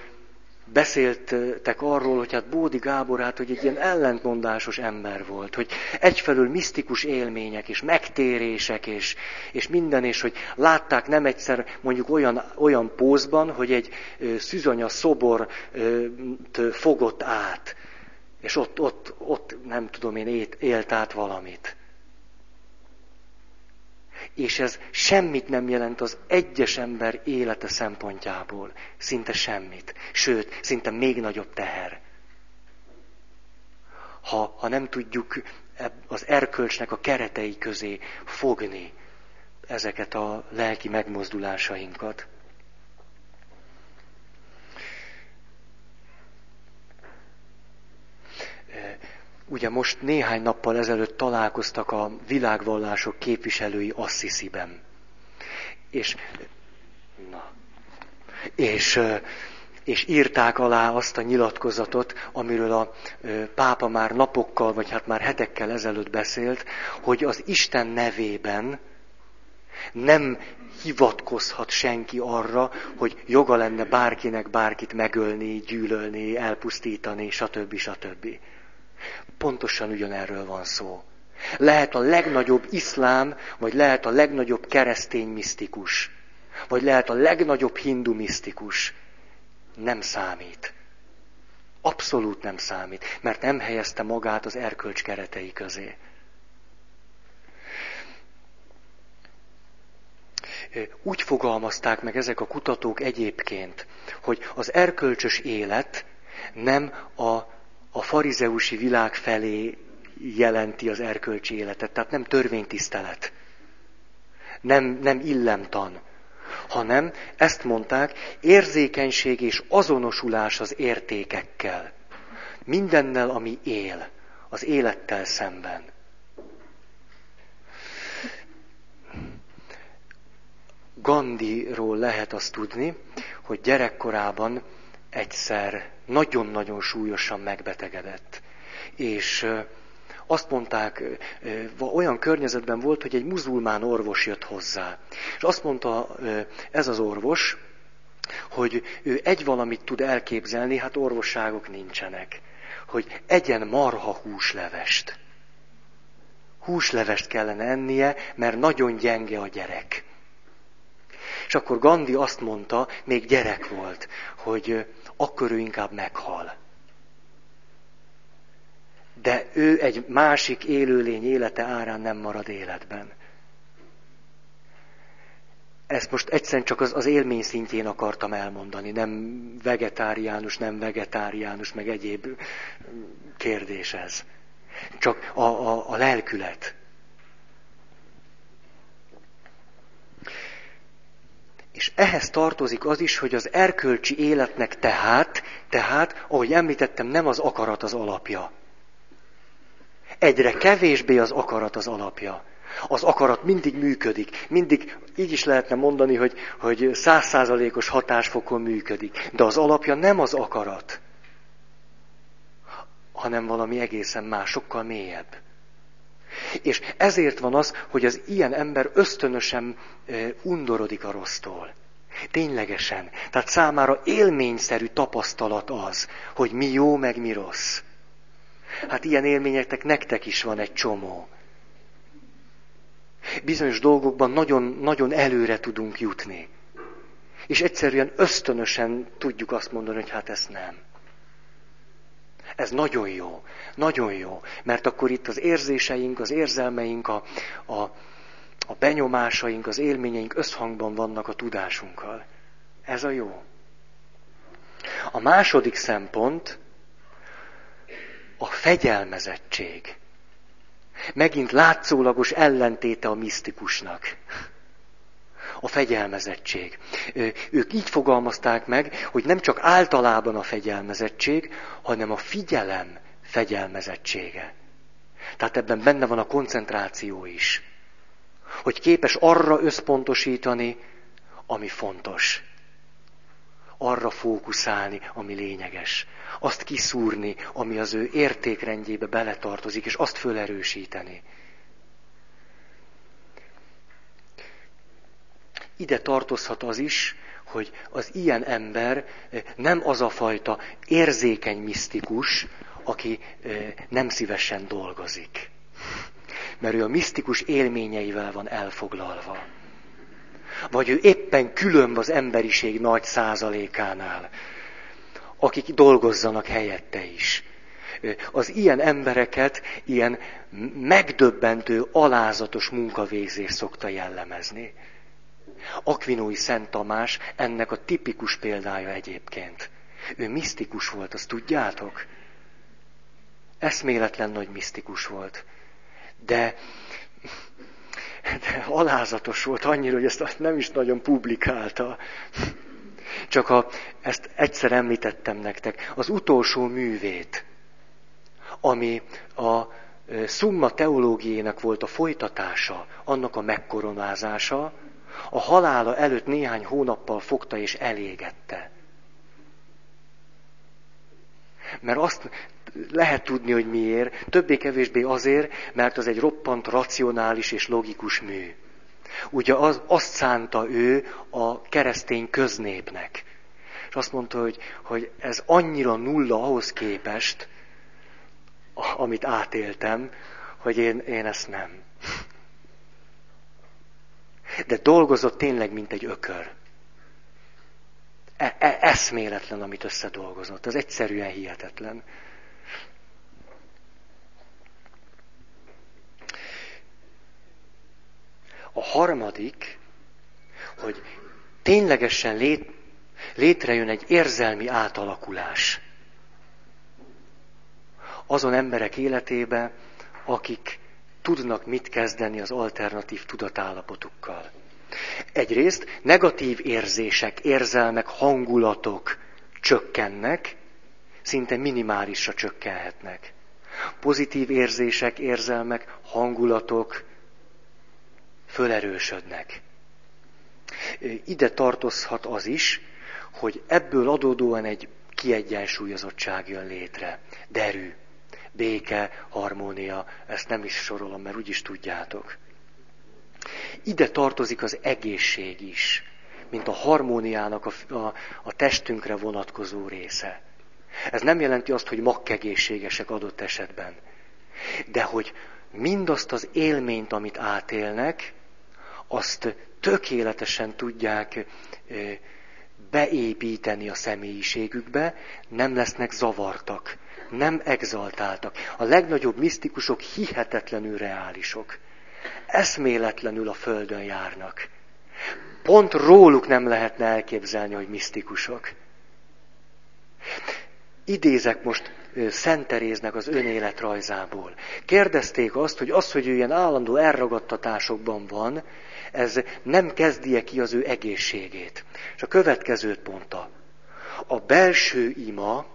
beszéltek arról, hogy hát Bódi Gábor, hogy egy ilyen ellentmondásos ember volt, hogy egyfelől misztikus élmények és megtérések és minden, és hogy látták nem egyszer mondjuk olyan pózban, hogy egy szűzonya szobort fogott át, és ott nem tudom én, élt át valamit. És ez semmit nem jelent az egyes ember élete szempontjából. Szinte semmit. Sőt, szinte még nagyobb teher. Ha nem tudjuk az erkölcsnek a keretei közé fogni ezeket a lelki megmozdulásainkat. Ugye most néhány nappal ezelőtt találkoztak a világvallások képviselői Assisiben. És írták alá azt a nyilatkozatot, amiről a pápa már napokkal, vagy hát már hetekkel ezelőtt beszélt, hogy az Isten nevében nem hivatkozhat senki arra, hogy joga lenne bárkinek bárkit megölni, gyűlölni, elpusztítani, stb. Stb. Pontosan ugyanerről van szó. Lehet a legnagyobb iszlám, vagy lehet a legnagyobb keresztény misztikus, vagy lehet a legnagyobb hindu misztikus. Nem számít. Abszolút nem számít, mert nem helyezte magát az erkölcs keretei közé. Úgy fogalmazták meg ezek a kutatók egyébként, hogy az erkölcsös élet nem a farizeusi világ felé jelenti az erkölcsi életet, tehát nem törvénytisztelet, nem illemtan, hanem ezt mondták, érzékenység és azonosulás az értékekkel, mindennel, ami él, az élettel szemben. Gandhiról lehet azt tudni, hogy gyerekkorában egyszer nagyon-nagyon súlyosan megbetegedett. És azt mondták, olyan környezetben volt, hogy egy muzulmán orvos jött hozzá. És azt mondta ez az orvos, hogy ő egy valamit tud elképzelni, hát orvosságok nincsenek, hogy egyen marha húslevest. Húslevest kellene ennie, mert nagyon gyenge a gyerek. És akkor Gandhi azt mondta, még gyerek volt, hogy akkor ő inkább meghal. de ő egy másik élőlény élete árán nem marad életben. Ezt most egyszerűen csak az élmény szintjén akartam elmondani, nem vegetáriánus, meg egyéb kérdés ez. Csak a lelkület. És ehhez tartozik az is, hogy az erkölcsi életnek tehát, ahogy említettem, nem az akarat az alapja. Egyre kevésbé az akarat az alapja. Az akarat mindig működik. Mindig így is lehetne mondani, hogy 100%-os hatásfokon működik. De az alapja nem az akarat, hanem valami egészen más, sokkal mélyebb. És ezért van az, hogy az ilyen ember ösztönösen undorodik a rossztól. Ténylegesen. Tehát számára élményszerű tapasztalat az, hogy mi jó, meg mi rossz. Hát ilyen élményeknek nektek is van egy csomó. Bizonyos dolgokban nagyon, nagyon előre tudunk jutni. És egyszerűen ösztönösen tudjuk azt mondani, hogy hát ez nem. Ez nagyon jó, mert akkor itt az érzéseink, az érzelmeink, a benyomásaink, az élményeink összhangban vannak a tudásunkkal. Ez a jó. A második szempont a fegyelmezettség. Megint látszólagos ellentéte a misztikusnak. A fegyelmezettség. Ők így fogalmazták meg, hogy nem csak általában a fegyelmezettség, hanem a figyelem fegyelmezettsége. Tehát ebben benne van a koncentráció is. Hogy képes arra összpontosítani, ami fontos. Arra fókuszálni, ami lényeges. Azt kiszúrni, ami az ő értékrendjébe beletartozik, és azt fölerősíteni. Ide tartozhat az is, hogy az ilyen ember nem az a fajta érzékeny misztikus, aki nem szívesen dolgozik. Mert ő a misztikus élményeivel van elfoglalva. Vagy ő éppen különb az emberiség nagy százalékánál, akik dolgozzanak helyette is. Az ilyen embereket ilyen megdöbbentő, alázatos munkavégzés szokta jellemezni. Aquinói Szent Tamás ennek a tipikus példája egyébként. Ő misztikus volt, azt tudjátok? Eszméletlen nagy misztikus volt. De alázatos volt annyira, hogy ezt nem is nagyon publikálta. Csak ezt egyszer említettem nektek. Az utolsó művét, ami a Summa teológiának volt a folytatása, annak a megkoronázása, a halála előtt néhány hónappal fogta és elégette. Mert azt lehet tudni, hogy miért, többé-kevésbé azért, mert az egy roppant racionális és logikus mű. Ugye azt szánta ő a keresztény köznépnek. És azt mondta, hogy ez annyira nulla ahhoz képest, amit átéltem, hogy én ezt nem. De dolgozott tényleg, mint egy ökör. Eszméletlen, amit összedolgozott. Ez egyszerűen hihetetlen. A harmadik, hogy ténylegesen létrejön egy érzelmi átalakulás azon emberek életébe, akik tudnak mit kezdeni az alternatív tudatállapotukkal. Egyrészt negatív érzések, érzelmek, hangulatok csökkennek, szinte minimálisra csökkenhetnek. Pozitív érzések, érzelmek, hangulatok fölerősödnek. Ide tartozhat az is, hogy ebből adódóan egy kiegyensúlyozottság jön létre. Derű, béke, harmónia, ezt nem is sorolom, mert úgyis tudjátok. Ide tartozik az egészség is, mint a harmóniának a testünkre vonatkozó része. Ez nem jelenti azt, hogy makkegészségesek adott esetben, de hogy mindazt az élményt, amit átélnek, azt tökéletesen tudják beépíteni a személyiségükbe, nem lesznek zavartak, nem egzaltáltak. A legnagyobb misztikusok hihetetlenül reálisok. Eszméletlenül a földön járnak. Pont róluk nem lehetne elképzelni, hogy misztikusok. Idézek most Szent Teréznek az önéletrajzából. Kérdezték azt, hogy ő ilyen állandó elragadtatásokban van, ez nem kezdje ki az ő egészségét. És a következőt mondta. A belső ima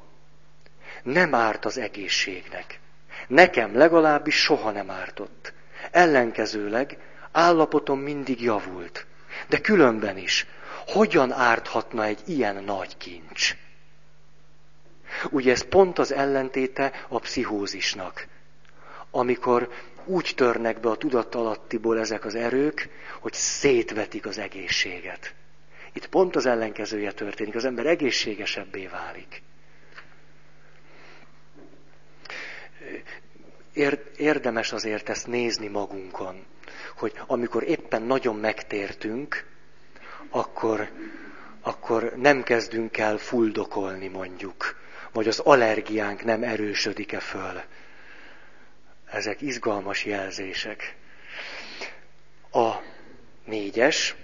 nem árt az egészségnek. Nekem legalábbis soha nem ártott. Ellenkezőleg állapotom mindig javult. De különben is, hogyan árthatna egy ilyen nagy kincs? Ugye ez pont az ellentéte a pszichózisnak. Amikor úgy törnek be a tudatalattiból ezek az erők, hogy szétvetik az egészséget. Itt pont az ellenkezője történik, az ember egészségesebbé válik. Érdemes azért ezt nézni magunkon, hogy amikor éppen nagyon megtértünk, akkor nem kezdünk el fuldokolni mondjuk, vagy az allergiánk nem erősödik-e föl. Ezek izgalmas jelzések. A 4.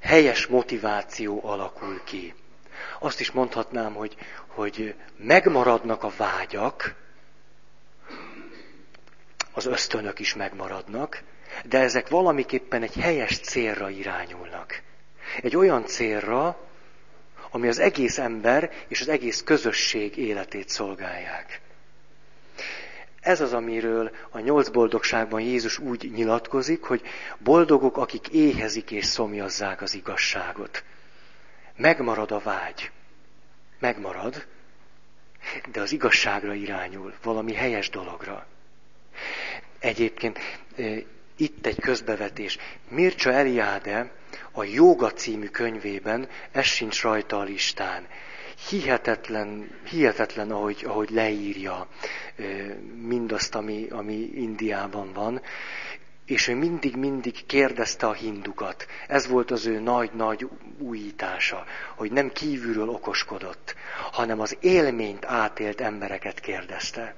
Helyes motiváció alakul ki. Azt is mondhatnám, hogy megmaradnak a vágyak, az ösztönök is megmaradnak, de ezek valamiképpen egy helyes célra irányulnak. Egy olyan célra, ami az egész ember és az egész közösség életét szolgálják. Ez az, amiről a 8 boldogságban Jézus úgy nyilatkozik, hogy boldogok, akik éhezik és szomjazzák az igazságot. Megmarad a vágy. Megmarad, de az igazságra irányul, valami helyes dologra. Egyébként itt egy közbevetés. Mircea Eliade a Jóga című könyvében, ez sincs rajta a listán. Hihetetlen, ahogy leírja mindazt, ami Indiában van. És ő mindig kérdezte a hindukat. Ez volt az ő nagy-nagy újítása, hogy nem kívülről okoskodott, hanem az élményt átélt embereket kérdezte.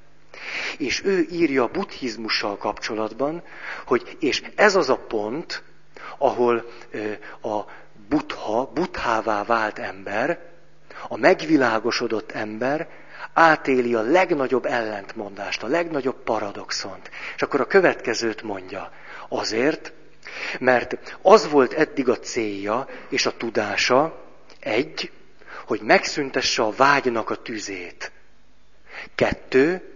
És ő írja a buddhizmussal kapcsolatban, hogy és ez az a pont, ahol a buddhává vált ember, a megvilágosodott ember átéli a legnagyobb ellentmondást, a legnagyobb paradoxont. És akkor a következőt mondja. Azért, mert az volt eddig a célja és a tudása, hogy megszüntesse a vágynak a tüzét. 2,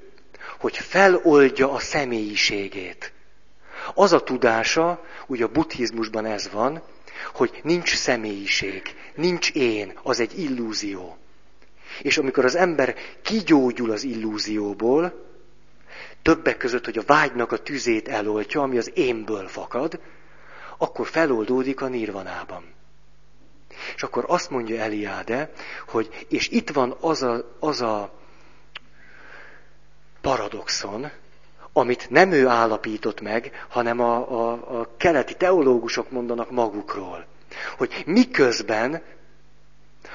hogy feloldja a személyiségét. Az a tudása, ugye a buddhizmusban ez van, hogy nincs személyiség, nincs én, az egy illúzió. És amikor az ember kigyógyul az illúzióból, többek között, hogy a vágynak a tüzét eloltja, ami az énből fakad, akkor feloldódik a nirvanában. És akkor azt mondja Eliade, hogy és itt van az a paradoxon, amit nem ő állapított meg, hanem a keleti teológusok mondanak magukról. Hogy miközben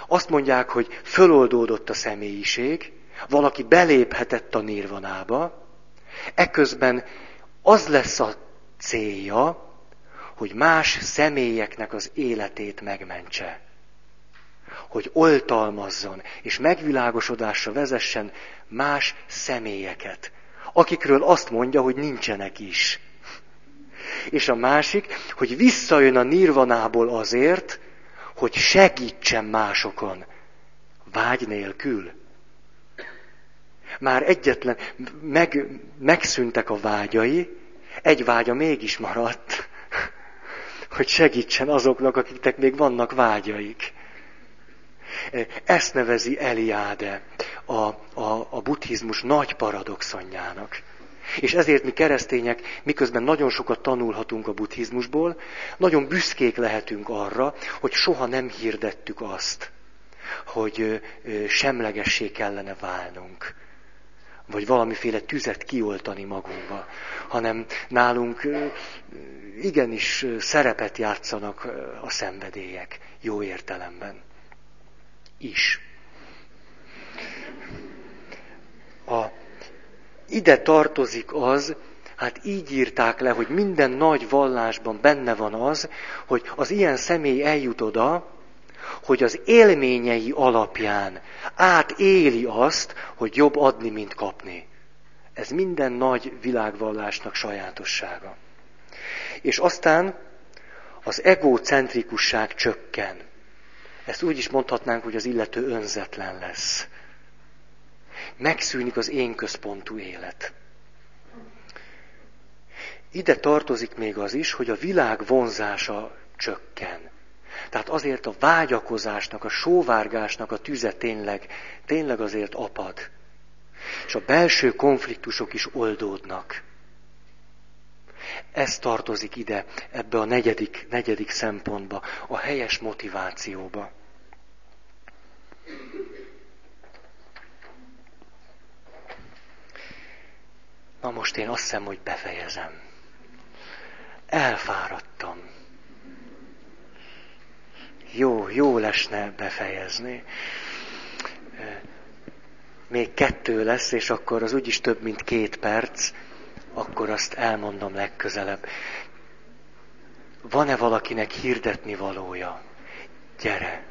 azt mondják, hogy föloldódott a személyiség, valaki beléphetett a nirvanába, eközben az lesz a célja, hogy más személyeknek az életét megmentse. Hogy oltalmazzon és megvilágosodásra vezessen más személyeket, akikről azt mondja, hogy nincsenek is. És a másik, hogy visszajön a nirvanából azért, hogy segítsen másokon, vágy nélkül. Már egyetlen, megszűntek a vágyai, egy vágya mégis maradt, hogy segítsen azoknak, akiknek még vannak vágyaik. Ezt nevezi Eliade a buddhizmus nagy paradoxonjának. És ezért mi keresztények, miközben nagyon sokat tanulhatunk a buddhizmusból, nagyon büszkék lehetünk arra, hogy soha nem hirdettük azt, hogy semlegessé kellene válnunk, vagy valamiféle tüzet kioltani magunkba, hanem nálunk igenis szerepet játszanak a szenvedélyek jó értelemben is. Ide tartozik az, így írták le, hogy minden nagy vallásban benne van az, hogy az ilyen személy eljut oda, hogy az élményei alapján átéli azt, hogy jobb adni, mint kapni. Ez minden nagy világvallásnak sajátossága. És aztán az egocentrikusság csökken. Ezt úgy is mondhatnánk, hogy az illető önzetlen lesz. Megszűnik az én központú élet. Ide tartozik még az is, hogy a világ vonzása csökken. Tehát azért a vágyakozásnak, a sóvárgásnak a tüze tényleg azért apad. És a belső konfliktusok is oldódnak. Ez tartozik ide, ebbe a negyedik szempontba, a helyes motivációba. Na most én azt hiszem, hogy befejezem. Elfáradtam. Jó lesne befejezni. Még 2 lesz, és akkor az úgyis több, mint 2 perc, akkor azt elmondom legközelebb. Van-e valakinek hirdetni valója? Gyere!